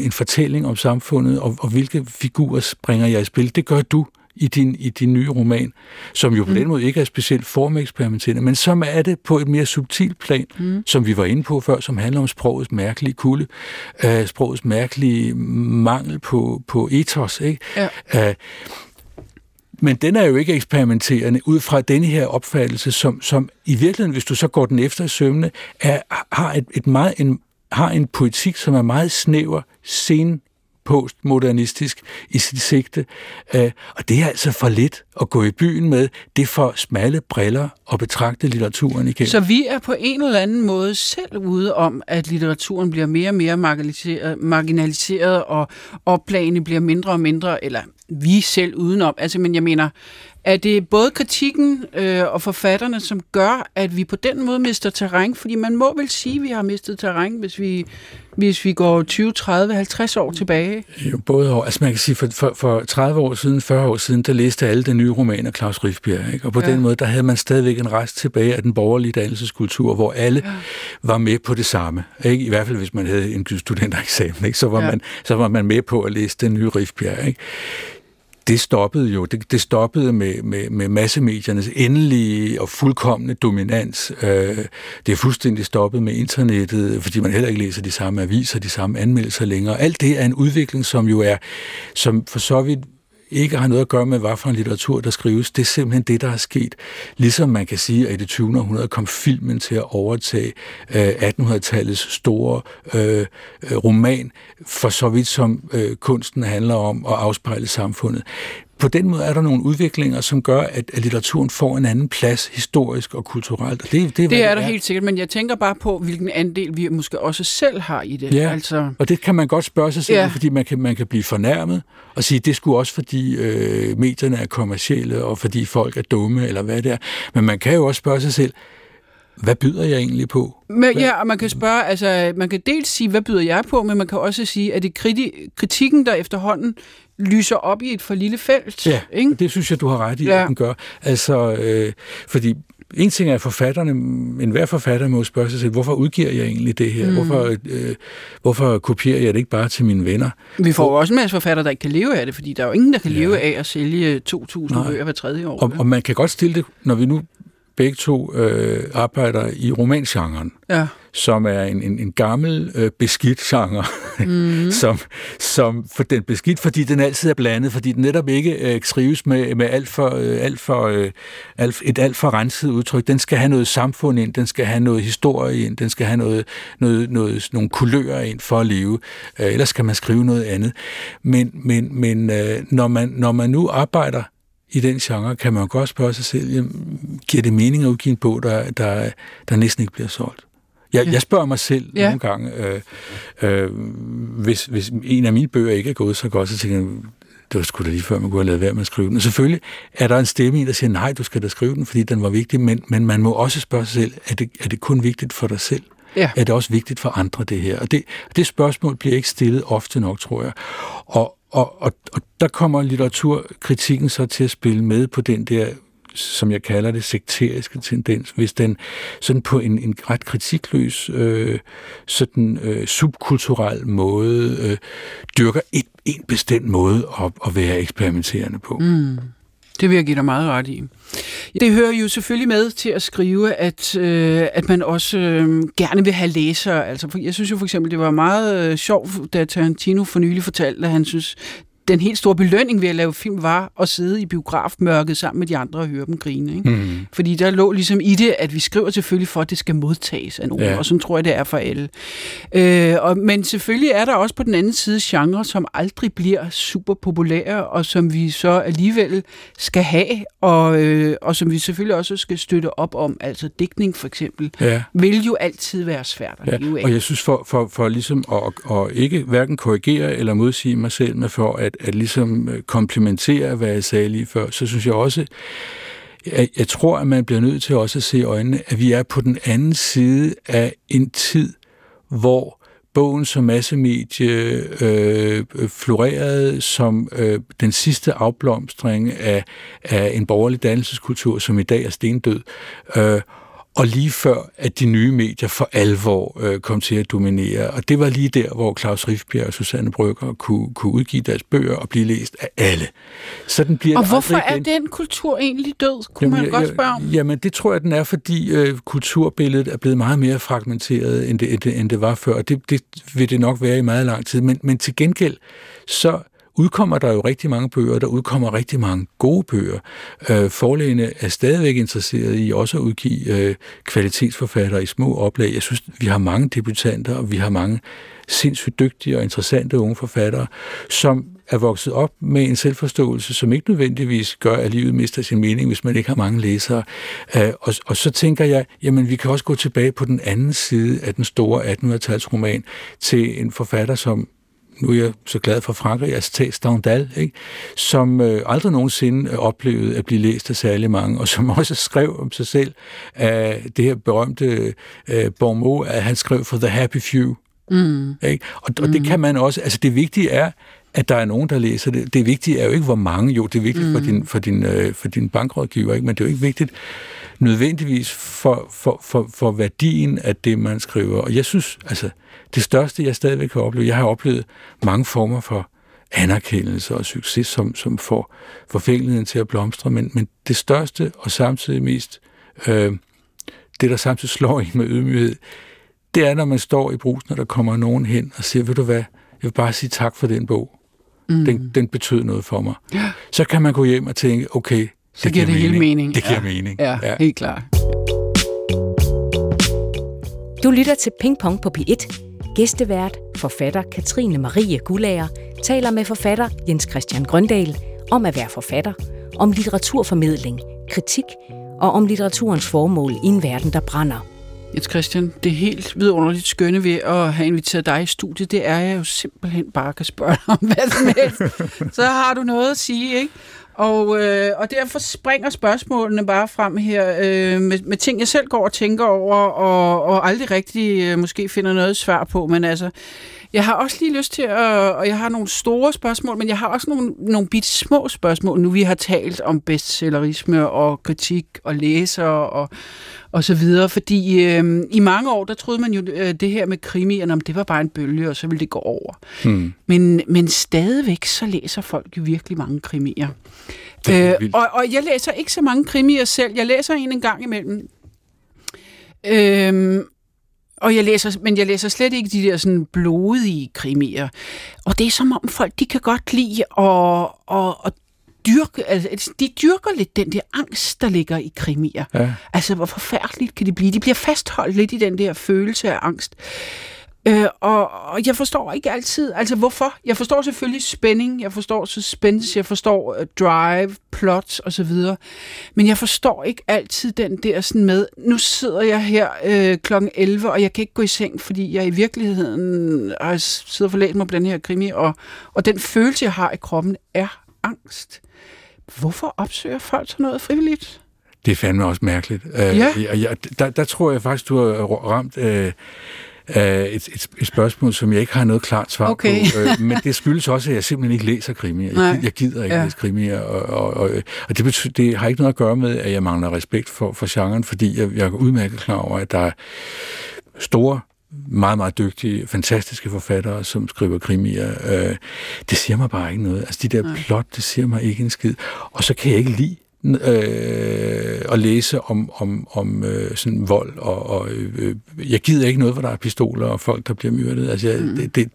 en fortælling om samfundet, og hvilke figurer bringer jeg i spil. Det gør du i din nye roman, som jo på den måde ikke er specielt formeksperimenterende, men som er det på et mere subtilt plan, som vi var inde på før, som handler om sprogets mærkelige kulde, sprogets mærkelige mangel på ethos, ikke? Ja. Men den er jo ikke eksperimenterende ud fra denne her opfattelse, som i virkeligheden, hvis du så går den efter i sømmene, har en poetik, som er meget snæver, postmodernistisk i sit sigte. Og det er altså for let at gå i byen med. Det er for smalle briller at betragte litteraturen igen. Så vi er på en eller anden måde selv ude om, at litteraturen bliver mere og mere marginaliseret, og oplagene bliver mindre og mindre, eller vi selv udenom. Altså, men jeg mener, at det er både kritikken og forfatterne, som gør, at vi på den måde mister terræn, fordi man må vel sige, at vi har mistet terræn, hvis vi går 20, 30, 50 år tilbage. Jo, både år. Altså man kan sige, for 30 år siden, 40 år siden, der læste alle den nye roman af Klaus Rifbjerg, ikke? Og på den måde, der havde man stadigvæk en rest tilbage af den borgerlige dannelseskultur, hvor alle var med på det samme, ikke? I hvert fald, hvis man havde en studentereksamen, ikke? Så var man med på at læse den nye Rifbjerg, ikke? Det stoppede jo. Det stoppede med massemediernes endelige og fuldkommende dominans. Det er fuldstændig stoppet med internettet, fordi man heller ikke læser de samme aviser, de samme anmeldelser længere. Alt det er en udvikling, som for så vidt ikke har noget at gøre med, hvad for en litteratur, der skrives. Det er simpelthen det, der er sket. Ligesom man kan sige, at i det 20. århundrede kom filmen til at overtage 1800-tallets store roman, for så vidt som kunsten handler om at afspejle samfundet. På den måde er der nogle udviklinger, som gør, at litteraturen får en anden plads historisk og kulturelt. Og det er der helt sikkert, men jeg tænker bare på, hvilken andel vi måske også selv har i det. Ja, altså, og det kan man godt spørge sig selv, fordi man kan blive fornærmet og sige, det skulle også, fordi medierne er kommercielle, og fordi folk er dumme, eller hvad det er. Men man kan jo også spørge sig selv, hvad byder jeg egentlig på? Men, og man kan spørge, altså man kan dels sige, hvad byder jeg på, men man kan også sige, at det kritikken, der efterhånden lyser op i et for lille felt. Ja, ikke? Det synes jeg, du har ret i, at den gør. Altså, fordi en ting er, at forfatterne, enhver forfatter må spørge sig selv, hvorfor udgiver jeg egentlig det her? Hvorfor kopierer jeg det ikke bare til mine venner? Vi får jo også en masse forfatter, der ikke kan leve af det, fordi der er jo ingen, der kan leve af at sælge 2.000 bøger hver tredje år. Og man kan godt stille det, når vi nu begge to arbejder i romangenren, som er en gammel beskidt genre, som for den beskidt, fordi den altid er blandet, fordi den netop ikke skrives med alt for renset udtryk. Den skal have noget samfund ind, den skal have noget historie ind, den skal have nogle kulører ind for at leve. Ellers skal man skrive noget andet. Men når man nu arbejder i den genre, kan man godt spørge sig selv, giver det mening at udgive en bog, der næsten ikke bliver solgt? Jeg spørger mig selv nogle gange, hvis en af mine bøger ikke er gået så godt, så tænker jeg, det var sgu da lige før, man kunne have lavet være med at skrive den. Og selvfølgelig er der en stemme i, der siger, nej, du skal da skrive den, fordi den var vigtig, men man må også spørge sig selv, er det kun vigtigt for dig selv? Ja. Er det også vigtigt for andre, det her? Og det spørgsmål bliver ikke stillet ofte nok, tror jeg. Og der kommer litteraturkritikken så til at spille med på den der, som jeg kalder det, sekteriske tendens, hvis den sådan på en ret kritikløs, sådan subkulturel måde dyrker en bestemt måde at være eksperimenterende på. Mm. Det vil jeg give dig meget ret i. Det hører jo selvfølgelig med til at skrive, at man også gerne vil have læsere. Altså, jeg synes jo for eksempel, det var meget sjovt, da Tarantino for nylig fortalte, at han synes, den helt store belønning ved at lave film var at sidde i biografmørket sammen med de andre og høre dem grine. Ikke? Mm. Fordi der lå ligesom i det, at vi skriver selvfølgelig for, at det skal modtages af nogen, og sådan tror jeg, det er for alle. Men selvfølgelig er der også på den anden side genre, som aldrig bliver super populære, og som vi så alligevel skal have, og som vi selvfølgelig også skal støtte op om. Altså digtning for eksempel, vil jo altid være svært at leve af. Og jeg synes for ligesom at ikke hverken korrigere eller modsige mig selv, men for at ligesom komplementere, hvad jeg sagde lige før, så synes jeg også, jeg tror, at man bliver nødt til også at se i øjnene, at vi er på den anden side af en tid, hvor bogen som massemedie florerede som den sidste afblomstring af en borgerlig dannelseskultur, som i dag er stendød. Og lige før, at de nye medier for alvor kom til at dominere. Og det var lige der, hvor Klaus Rifbjerg og Susanne Brøgger kunne udgive deres bøger og blive læst af alle. Sådan bliver og hvorfor er den kultur egentlig død, kunne man godt spørge om? Jamen, det tror jeg, den er, fordi kulturbilledet er blevet meget mere fragmenteret, end det var før. Og det vil det nok være i meget lang tid. Men til gengæld, så udkommer der jo rigtig mange bøger, der udkommer rigtig mange gode bøger. Forlægene er stadigvæk interesserede i også at udgive kvalitetsforfattere i små oplag. Jeg synes, vi har mange debutanter, og vi har mange sindssygt dygtige og interessante unge forfattere, som er vokset op med en selvforståelse, som ikke nødvendigvis gør, at livet mister sin mening, hvis man ikke har mange læsere. Og så tænker jeg, jamen vi kan også gå tilbage på den anden side af den store 1800-talsroman til en forfatter, som nu er jeg så glad for Frankrig, altså Stendhal, ikke? Som aldrig nogensinde oplevede at blive læst af særlig mange, og som også skrev om sig selv af det her berømte Bormeau, at han skrev for The Happy Few. Mm. Ikke? Og det kan man også, altså det vigtige er, at der er nogen, der læser det. Det vigtige er jo ikke, hvor mange, jo det er vigtigt for din bankrådgiver, ikke? Men det er jo ikke vigtigt nødvendigvis for værdien af det, man skriver. Og jeg synes, altså det største, jeg stadigvæk kan opleve, jeg har oplevet mange former for anerkendelse og succes, som får forfængeligheden til at blomstre, men det største og samtidig mest, det der samtidig slår ind med ydmyghed, det er, når man står i brusen, og der kommer nogen hen og siger, ved du hvad, jeg vil bare sige tak for den bog. Den betød noget for mig. Ja. Så kan man gå hjem og tænke, okay, det giver mening. Det giver mening. Ja, helt klart. Du lytter til Pingpong på P1. Gæstevært, forfatter Katrine Marie Guldager, taler med forfatter Jens Christian Grøndahl om at være forfatter, om litteraturformidling, kritik og om litteraturens formål i en verden, der brænder. Jens Christian, det helt vidunderligt skønne ved at have inviteret dig i studiet, det er, at jeg jo simpelthen bare kan spørge dig om hvad som helst. Så har du noget at sige, ikke? Og derfor springer spørgsmålene bare frem her med ting, jeg selv går og tænker over, og aldrig rigtig måske finder noget svar på. Men altså, jeg har også lige lyst til og jeg har nogle store spørgsmål, men jeg har også nogle bitte små spørgsmål, nu vi har talt om bestsellerisme og kritik og læser og så videre. Fordi i mange år, der troede man jo det her med krimierne, om det var bare en bølge, og så ville det gå over. Mm. Men stadigvæk så læser folk jo virkelig mange krimier. Og jeg læser ikke så mange krimier selv. Jeg læser en gang imellem. Men jeg læser slet ikke de der sådan blodige krimier. Og det er som om folk, de kan godt lide at dyrke, altså, de dyrker lidt den der angst, der ligger i krimier. Ja. Altså, hvor forfærdeligt kan det blive? De bliver fastholdt lidt i den der følelse af angst. Og jeg forstår ikke altid, altså hvorfor. Jeg forstår selvfølgelig spænding, jeg forstår suspense, jeg forstår drive, plot osv., men jeg forstår ikke altid den der sådan med, nu sidder jeg her kl. 11, og jeg kan ikke gå i seng, fordi jeg i virkeligheden har siddet og forlæst mig på den her krimi, og den følelse, jeg har i kroppen, er angst. Hvorfor opsøger folk så noget frivilligt? Det er fandme også mærkeligt. Der tror jeg faktisk, du har ramt... Et spørgsmål, som jeg ikke har noget klart svar på, men det skyldes også, at jeg simpelthen ikke læser krimier. Jeg gider ikke læse krimier, og det har ikke noget at gøre med, at jeg mangler respekt for genren, fordi jeg er udmærket klar over, at der er store, meget, meget dygtige, fantastiske forfattere, som skriver krimier. Det siger mig bare ikke noget. Altså de der plot, det siger mig ikke en skid. Og så kan jeg ikke lide at læse om sådan vold, og jeg gider ikke noget, hvor der er pistoler og folk, der bliver myrdet. Altså,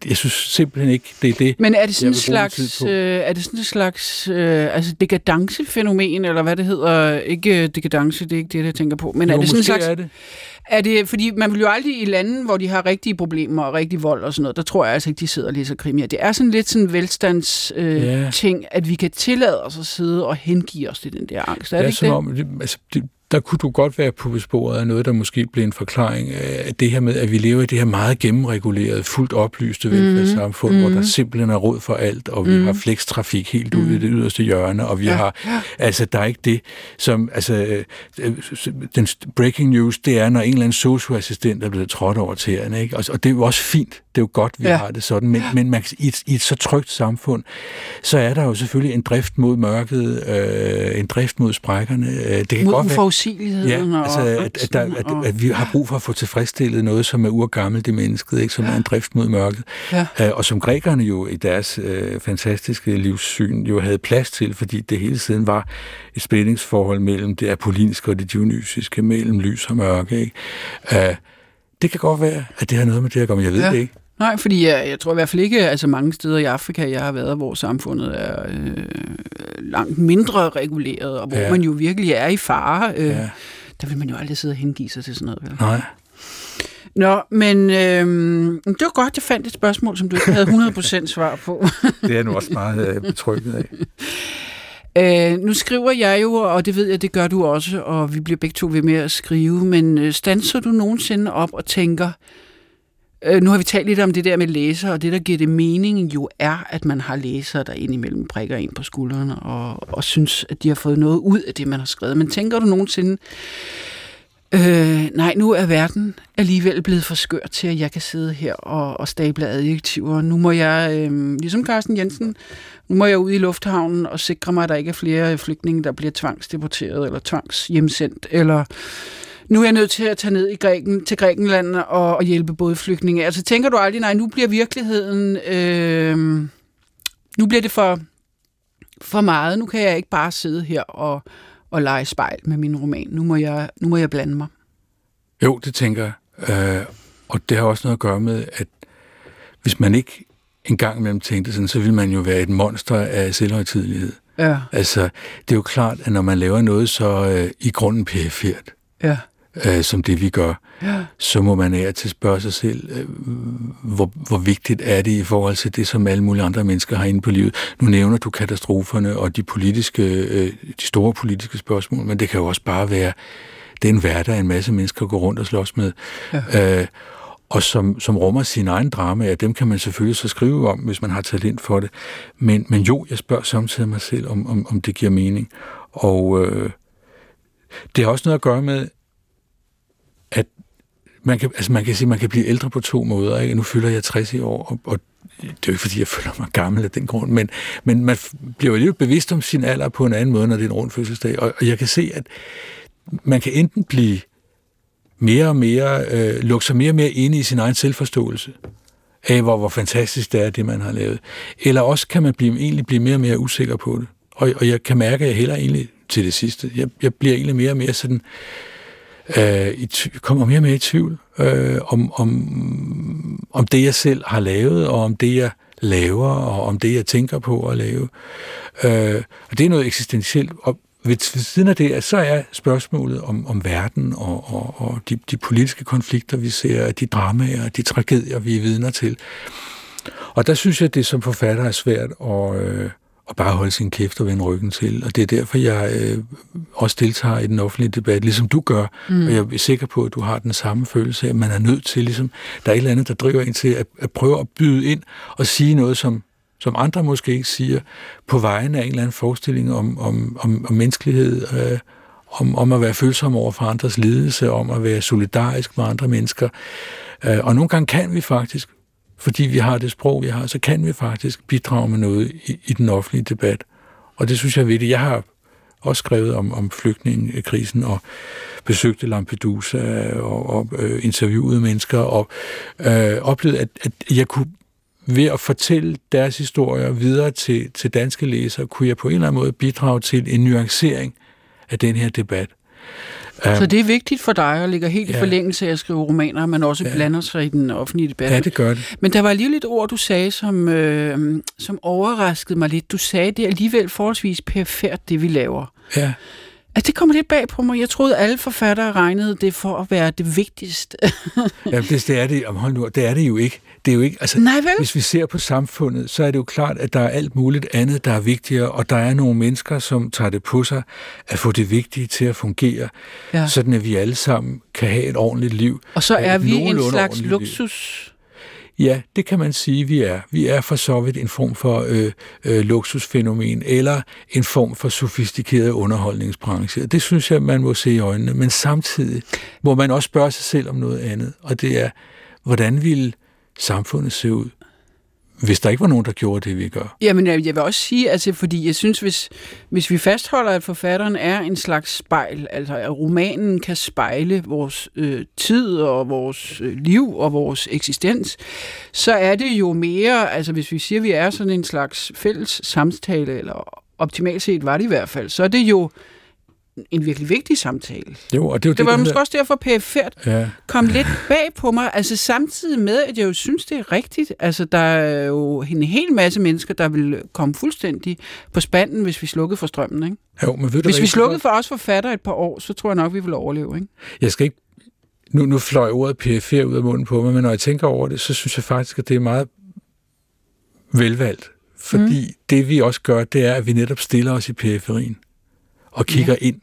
jeg synes simpelthen ikke, det er det. Men er det sådan en slags, altså dekadence-fænomen, eller hvad det hedder? Ikke dekadence, det er ikke det, jeg tænker på. Men jo, er det sådan en slags... Er det, fordi man vil jo aldrig i lande, hvor de har rigtige problemer og rigtig vold og sådan noget, der tror jeg altså ikke, de sidder og læser krimier. Det er sådan lidt sådan velstandsting, at vi kan tillade os at sidde og hengive os til den der angst. Er det ikke det? Der kunne du godt være på sporet af noget, der måske blev en forklaring af det her med, at vi lever i det her meget gennemregulerede, fuldt oplyste velfærdssamfund, hvor der simpelthen er råd for alt, og vi har flekstrafik helt ude i det yderste hjørne, og vi har, altså der er ikke det, som, altså den breaking news, det er, når en eller anden socioassistent er blevet trådt over tæerne, ikke? Og det er jo også fint, det er jo godt, vi har det sådan, men man, i et så trygt samfund, så er der jo selvfølgelig en drift mod mørket, en drift mod sprækkerne, det kan godt være... at vi har brug for at få tilfredsstillet noget, som er urgammelt i mennesket, ikke? Som er en drift mod mørket. Og som grækerne jo i deres fantastiske livssyn jo havde plads til, fordi det hele tiden var et spændingsforhold mellem det apollinske og det dionysiske, mellem lys og mørke. Ikke? Det kan godt være, at det har noget med det at gøre, men jeg ved det ikke. Nej, fordi jeg tror i hvert fald ikke, altså mange steder i Afrika, jeg har været, hvor samfundet er langt mindre reguleret, og hvor man jo virkelig er i fare, der vil man jo aldrig sidde og hengive sig til sådan noget. Vel? Nej. Nå, men det var godt, jeg fandt et spørgsmål, som du ikke havde 100% svar på. Det er jeg nu også meget betrygget af. Nu skriver jeg jo, og det ved jeg, det gør du også, og vi bliver begge to ved med at skrive, men standser du nogensinde op og tænker... Nu har vi talt lidt om det der med læsere, og det, der giver det mening, jo er, at man har læsere, der indimellem prikker en på skuldrene og synes, at de har fået noget ud af det, man har skrevet. Men tænker du nogensinde, nej, nu er verden alligevel blevet for skør til, at jeg kan sidde her og stable adjektiver. Nu må jeg, ligesom Carsten Jensen, nu må jeg ud i lufthavnen og sikre mig, at der ikke er flere flygtninge, der bliver tvangsdeporteret eller tvangshjemsendt, eller... Nu er jeg nødt til at tage ned til Grækenland og hjælpe både flygtninge. Altså tænker du aldrig, nej, nu bliver virkeligheden, nu bliver det for meget. Nu kan jeg ikke bare sidde her og lege spejl med min roman. Nu må jeg blande mig. Jo, det tænker jeg. Og det har også noget at gøre med, at hvis man ikke engang imellem tænkte sådan, så ville man jo være et monster af selvhøjtidelighed. Ja. Altså, det er jo klart, at når man laver noget så i grunden perifert, som det vi gør, så må man af til at spørge sig selv, hvor vigtigt er det i forhold til det, som alle mulige andre mennesker har inde på livet. Nu nævner du katastroferne og de store politiske spørgsmål, men det kan jo også bare være den hverdag, en masse mennesker går rundt og slås med, og som rummer sin egen drama, og dem kan man selvfølgelig så skrive om, hvis man har talent for det. Men jo, jeg spørger samtidig mig selv, om det giver mening. Og det har også noget at gøre med, at man kan sige, man kan blive ældre på to måder, ikke? Nu fylder jeg 60 i år, og det er jo ikke, fordi jeg føler mig gammel af den grund, men man bliver jo lidt bevidst om sin alder på en anden måde, når det er en rund fødselsdag. Og jeg kan se, at man kan enten blive mere og mere, lukke sig mere og mere inde i sin egen selvforståelse af, hvor fantastisk det er, det man har lavet. Eller også kan man egentlig blive mere og mere usikker på det. Og jeg kan mærke, at jeg heller egentlig til det sidste. Jeg bliver egentlig mere og mere sådan... kommer mere og mere i tvivl om det, jeg selv har lavet, og om det, jeg laver, og om det, jeg tænker på at lave. Og det er noget eksistentielt Ved siden af det, så er spørgsmålet om verden og de politiske konflikter, vi ser, de dramaer og de tragedier, vi er vidner til. Og der synes jeg, det som forfatter er svært at bare holde sin kæft og vende ryggen til. Og det er derfor, jeg også deltager i den offentlige debat, ligesom du gør. Mm. Og jeg er sikker på, at du har den samme følelse, at man er nødt til, ligesom, der er et eller andet, der driver en til at prøve at byde ind og sige noget, som andre måske ikke siger, på vegne af en eller anden forestilling om menneskelighed, om at være følsom over for andres lidelse, om at være solidarisk med andre mennesker. Og nogle gange kan vi faktisk, fordi vi har det sprog, vi har, så kan vi faktisk bidrage med noget i den offentlige debat. Og det synes jeg er vigtigt. Jeg har også skrevet om flygtningekrisen og besøgte Lampedusa og interviewede mennesker og oplevede, at jeg kunne ved at fortælle deres historier videre til danske læsere, kunne jeg på en eller anden måde bidrage til en nuancering af den her debat. Så det er vigtigt for dig, og ligger helt i forlængelse af at skrive romaner, men også blander sig i den offentlige debat. Ja, det gør det. Men der var lige lidt ord, du sagde, som overraskede mig lidt. Du sagde, det er alligevel forholdsvis perfekt, det vi laver. Ja. Altså, det kommer lidt bag på mig. Jeg troede, alle forfattere regnede det for at være det vigtigste. Ja, det er det. Hold nu, det er det jo ikke. Det er jo ikke, altså, nej, vel? Hvis vi ser på samfundet, så er det jo klart, at der er alt muligt andet, der er vigtigere, og der er nogle mennesker, som tager det på sig at få det vigtige til at fungere, sådan at vi alle sammen kan have et ordentligt liv. Og så er vi en slags luksus. Ja, det kan man sige, vi er. Vi er for så vidt en form for luksusfænomen, eller en form for sofistikeret underholdningsbranche. Det synes jeg, man må se i øjnene. Men samtidig må man også spørge sig selv om noget andet, og det er, hvordan ville samfundet se ud, hvis der ikke var nogen, der gjorde det, vi gør? Jamen, jeg vil også sige, altså, fordi jeg synes, hvis vi fastholder, at forfatteren er en slags spejl, altså at romanen kan spejle vores tid og vores liv og vores eksistens, så er det jo mere, altså hvis vi siger, at vi er sådan en slags fælles samtale, eller optimalt set var det i hvert fald, så er det jo en virkelig vigtig samtale. Jo, og det var måske også derfor, at perifert kom lidt bag på mig, altså samtidig med, at jeg jo synes, det er rigtigt. Altså, der er jo en hel masse mennesker, der vil komme fuldstændig på spanden, hvis vi slukkede for strømmen, ikke? Jo, men ved du, hvis vi slukkede for os forfatter et par år, så tror jeg nok, vi ville overleve, ikke? Jeg skal ikke... Nu fløj ordet perifer ud af munden på mig, men når jeg tænker over det, så synes jeg faktisk, at det er meget velvalgt. Fordi det, vi også gør, det er, at vi netop stiller os i periferien og kigger ind,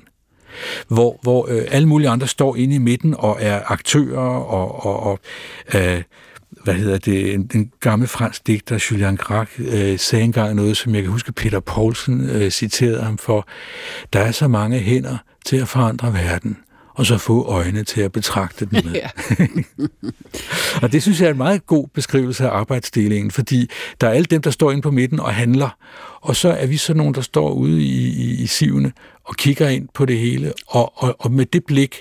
hvor alle mulige andre står inde i midten og er aktører og en gammel fransk digter, Julian Gracq, sagde engang noget, som jeg kan huske, Peter Poulsen citerede ham for. Der er så mange hænder til at forandre verden, og så få øjne til at betragte den med. Og det synes jeg er en meget god beskrivelse af arbejdsdelingen, fordi der er alle dem, der står inde på midten og handler, og så er vi så nogen, der står ude i sivene og kigger ind på det hele, og med det blik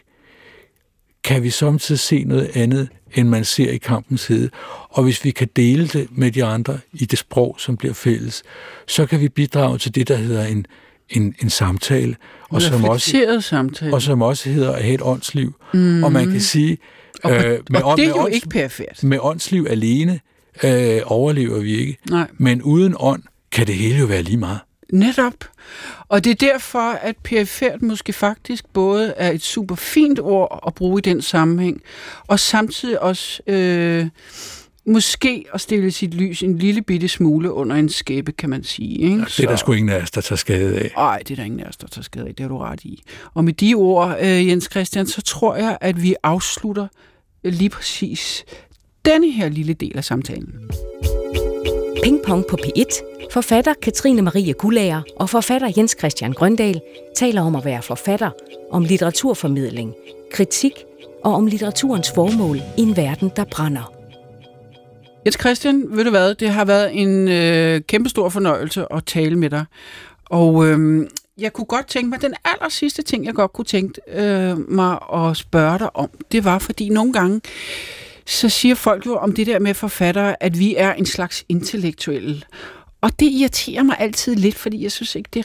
kan vi samtidig se noget andet, end man ser i kampens hede. Og hvis vi kan dele det med de andre i det sprog, som bliver fælles, så kan vi bidrage til det, der hedder en samtale, og som også hedder at have et åndsliv. Og man kan sige... Og det er jo ikke perfekt. Med åndsliv alene overlever vi ikke. Nej. Men uden ånd kan det hele jo være lige meget. Netop. Og det er derfor, at perifert måske faktisk både er et super fint ord at bruge i den sammenhæng, og samtidig også... måske at stille sit lys en lille bitte smule under en skæppe, kan man sige. Ikke? Ja, det er der sgu ingen af os, der tager skade af. Nej, det er der ingen af os, der tager skade af. Det har du ret i. Og med de ord, Jens Christian, så tror jeg, at vi afslutter lige præcis denne her lille del af samtalen. Pingpong på P1. Forfatter Katrine Marie Guldager og forfatter Jens Christian Grøndahl taler om at være forfatter, om litteraturformidling, kritik og om litteraturens formål i en verden, der brænder. Jens Christian, ved du hvad, det har været en kæmpestor fornøjelse at tale med dig. Og jeg kunne godt tænke mig, den aller sidste ting, jeg godt kunne tænke mig at spørge dig om, det var, fordi nogle gange, så siger folk jo om det der med forfattere, at vi er en slags intellektuelle. Og det irriterer mig altid lidt, fordi jeg synes ikke, det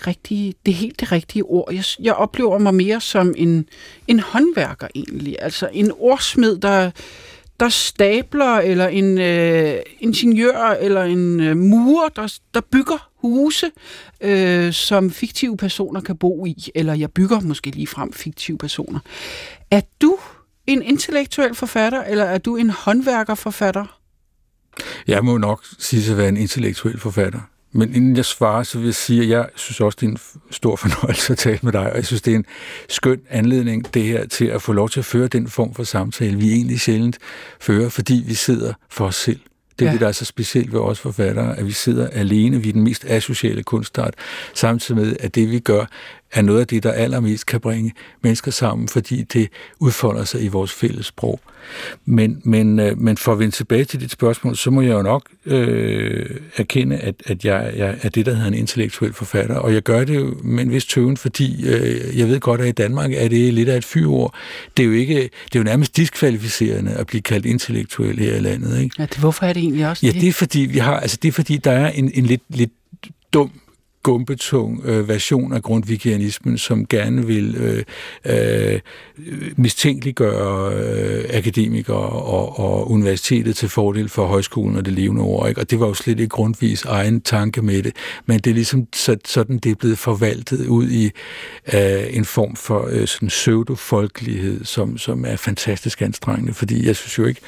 er helt det rigtige ord. Jeg oplever mig mere som en håndværker egentlig, altså en ordsmed, der... der stabler, eller en ingeniør, eller en murer, der bygger huse, som fiktive personer kan bo i, eller jeg bygger måske ligefrem fiktive personer. Er du en intellektuel forfatter, eller er du en håndværkerforfatter? Jeg må nok sige at være en intellektuel forfatter. Men inden jeg svarer, så vil jeg sige, at jeg synes også, det er en stor fornøjelse at tale med dig, og jeg synes, det er en skøn anledning, det her, til at få lov til at føre den form for samtale, vi egentlig sjældent fører, fordi vi sidder for os selv. Det er det, der er så specielt ved os forfattere, at vi sidder alene, vi er den mest asociale kunstart, samtidig med, at det, vi gør, er noget af det, der allermest kan bringe mennesker sammen, fordi det udfolder sig i vores fælles sprog. Men for at vende tilbage til dit spørgsmål, så må jeg jo nok erkende, at jeg er det, der hedder en intellektuel forfatter, og jeg gør det jo med en vis tøven, fordi jeg ved godt, at i Danmark er det lidt af et fyord. Det er jo nærmest diskvalificerende at blive kaldt intellektuel her i landet, ikke? Ja, hvorfor er det egentlig også det? Ja, det er fordi, der er en lidt dum gumpetung version af grundtvigianismen, som gerne vil mistænkeliggøre akademikere og universitetet til fordel for højskolen og det levende ord, ikke? Og det var jo slet ikke Grundtvigs egen tanke med det, men det er ligesom sådan, det er blevet forvaltet ud i en form for sådan pseudofolkelighed, som er fantastisk anstrengende, fordi jeg synes jo ikke,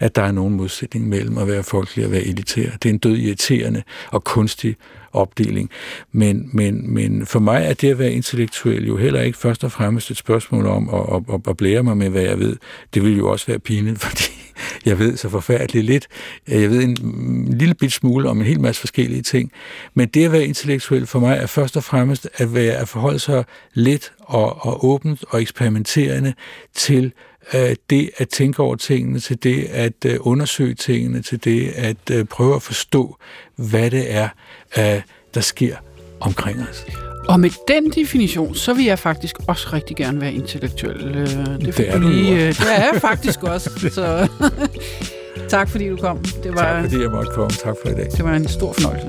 at der er nogen modsætning mellem at være folkelig og være elitær. Det er en død irriterende og kunstig opdeling. Men for mig er det at være intellektuel jo heller ikke først og fremmest et spørgsmål om at blære mig med, hvad jeg ved. Det vil jo også være pinligt, fordi jeg ved så forfærdeligt lidt. Jeg ved en lille bit smule om en hel masse forskellige ting. Men det at være intellektuel for mig er først og fremmest at forholde sig let og åbent og eksperimenterende til det at tænke over tingene, til det at undersøge tingene, til det at prøve at forstå, hvad det er, der sker omkring os. Og med den definition, så vil jeg faktisk også rigtig gerne være intellektuel. Det er jeg faktisk også. Så. Tak fordi du kom. Tak fordi jeg måtte komme. Tak for i dag. Det var en stor fornøjelse.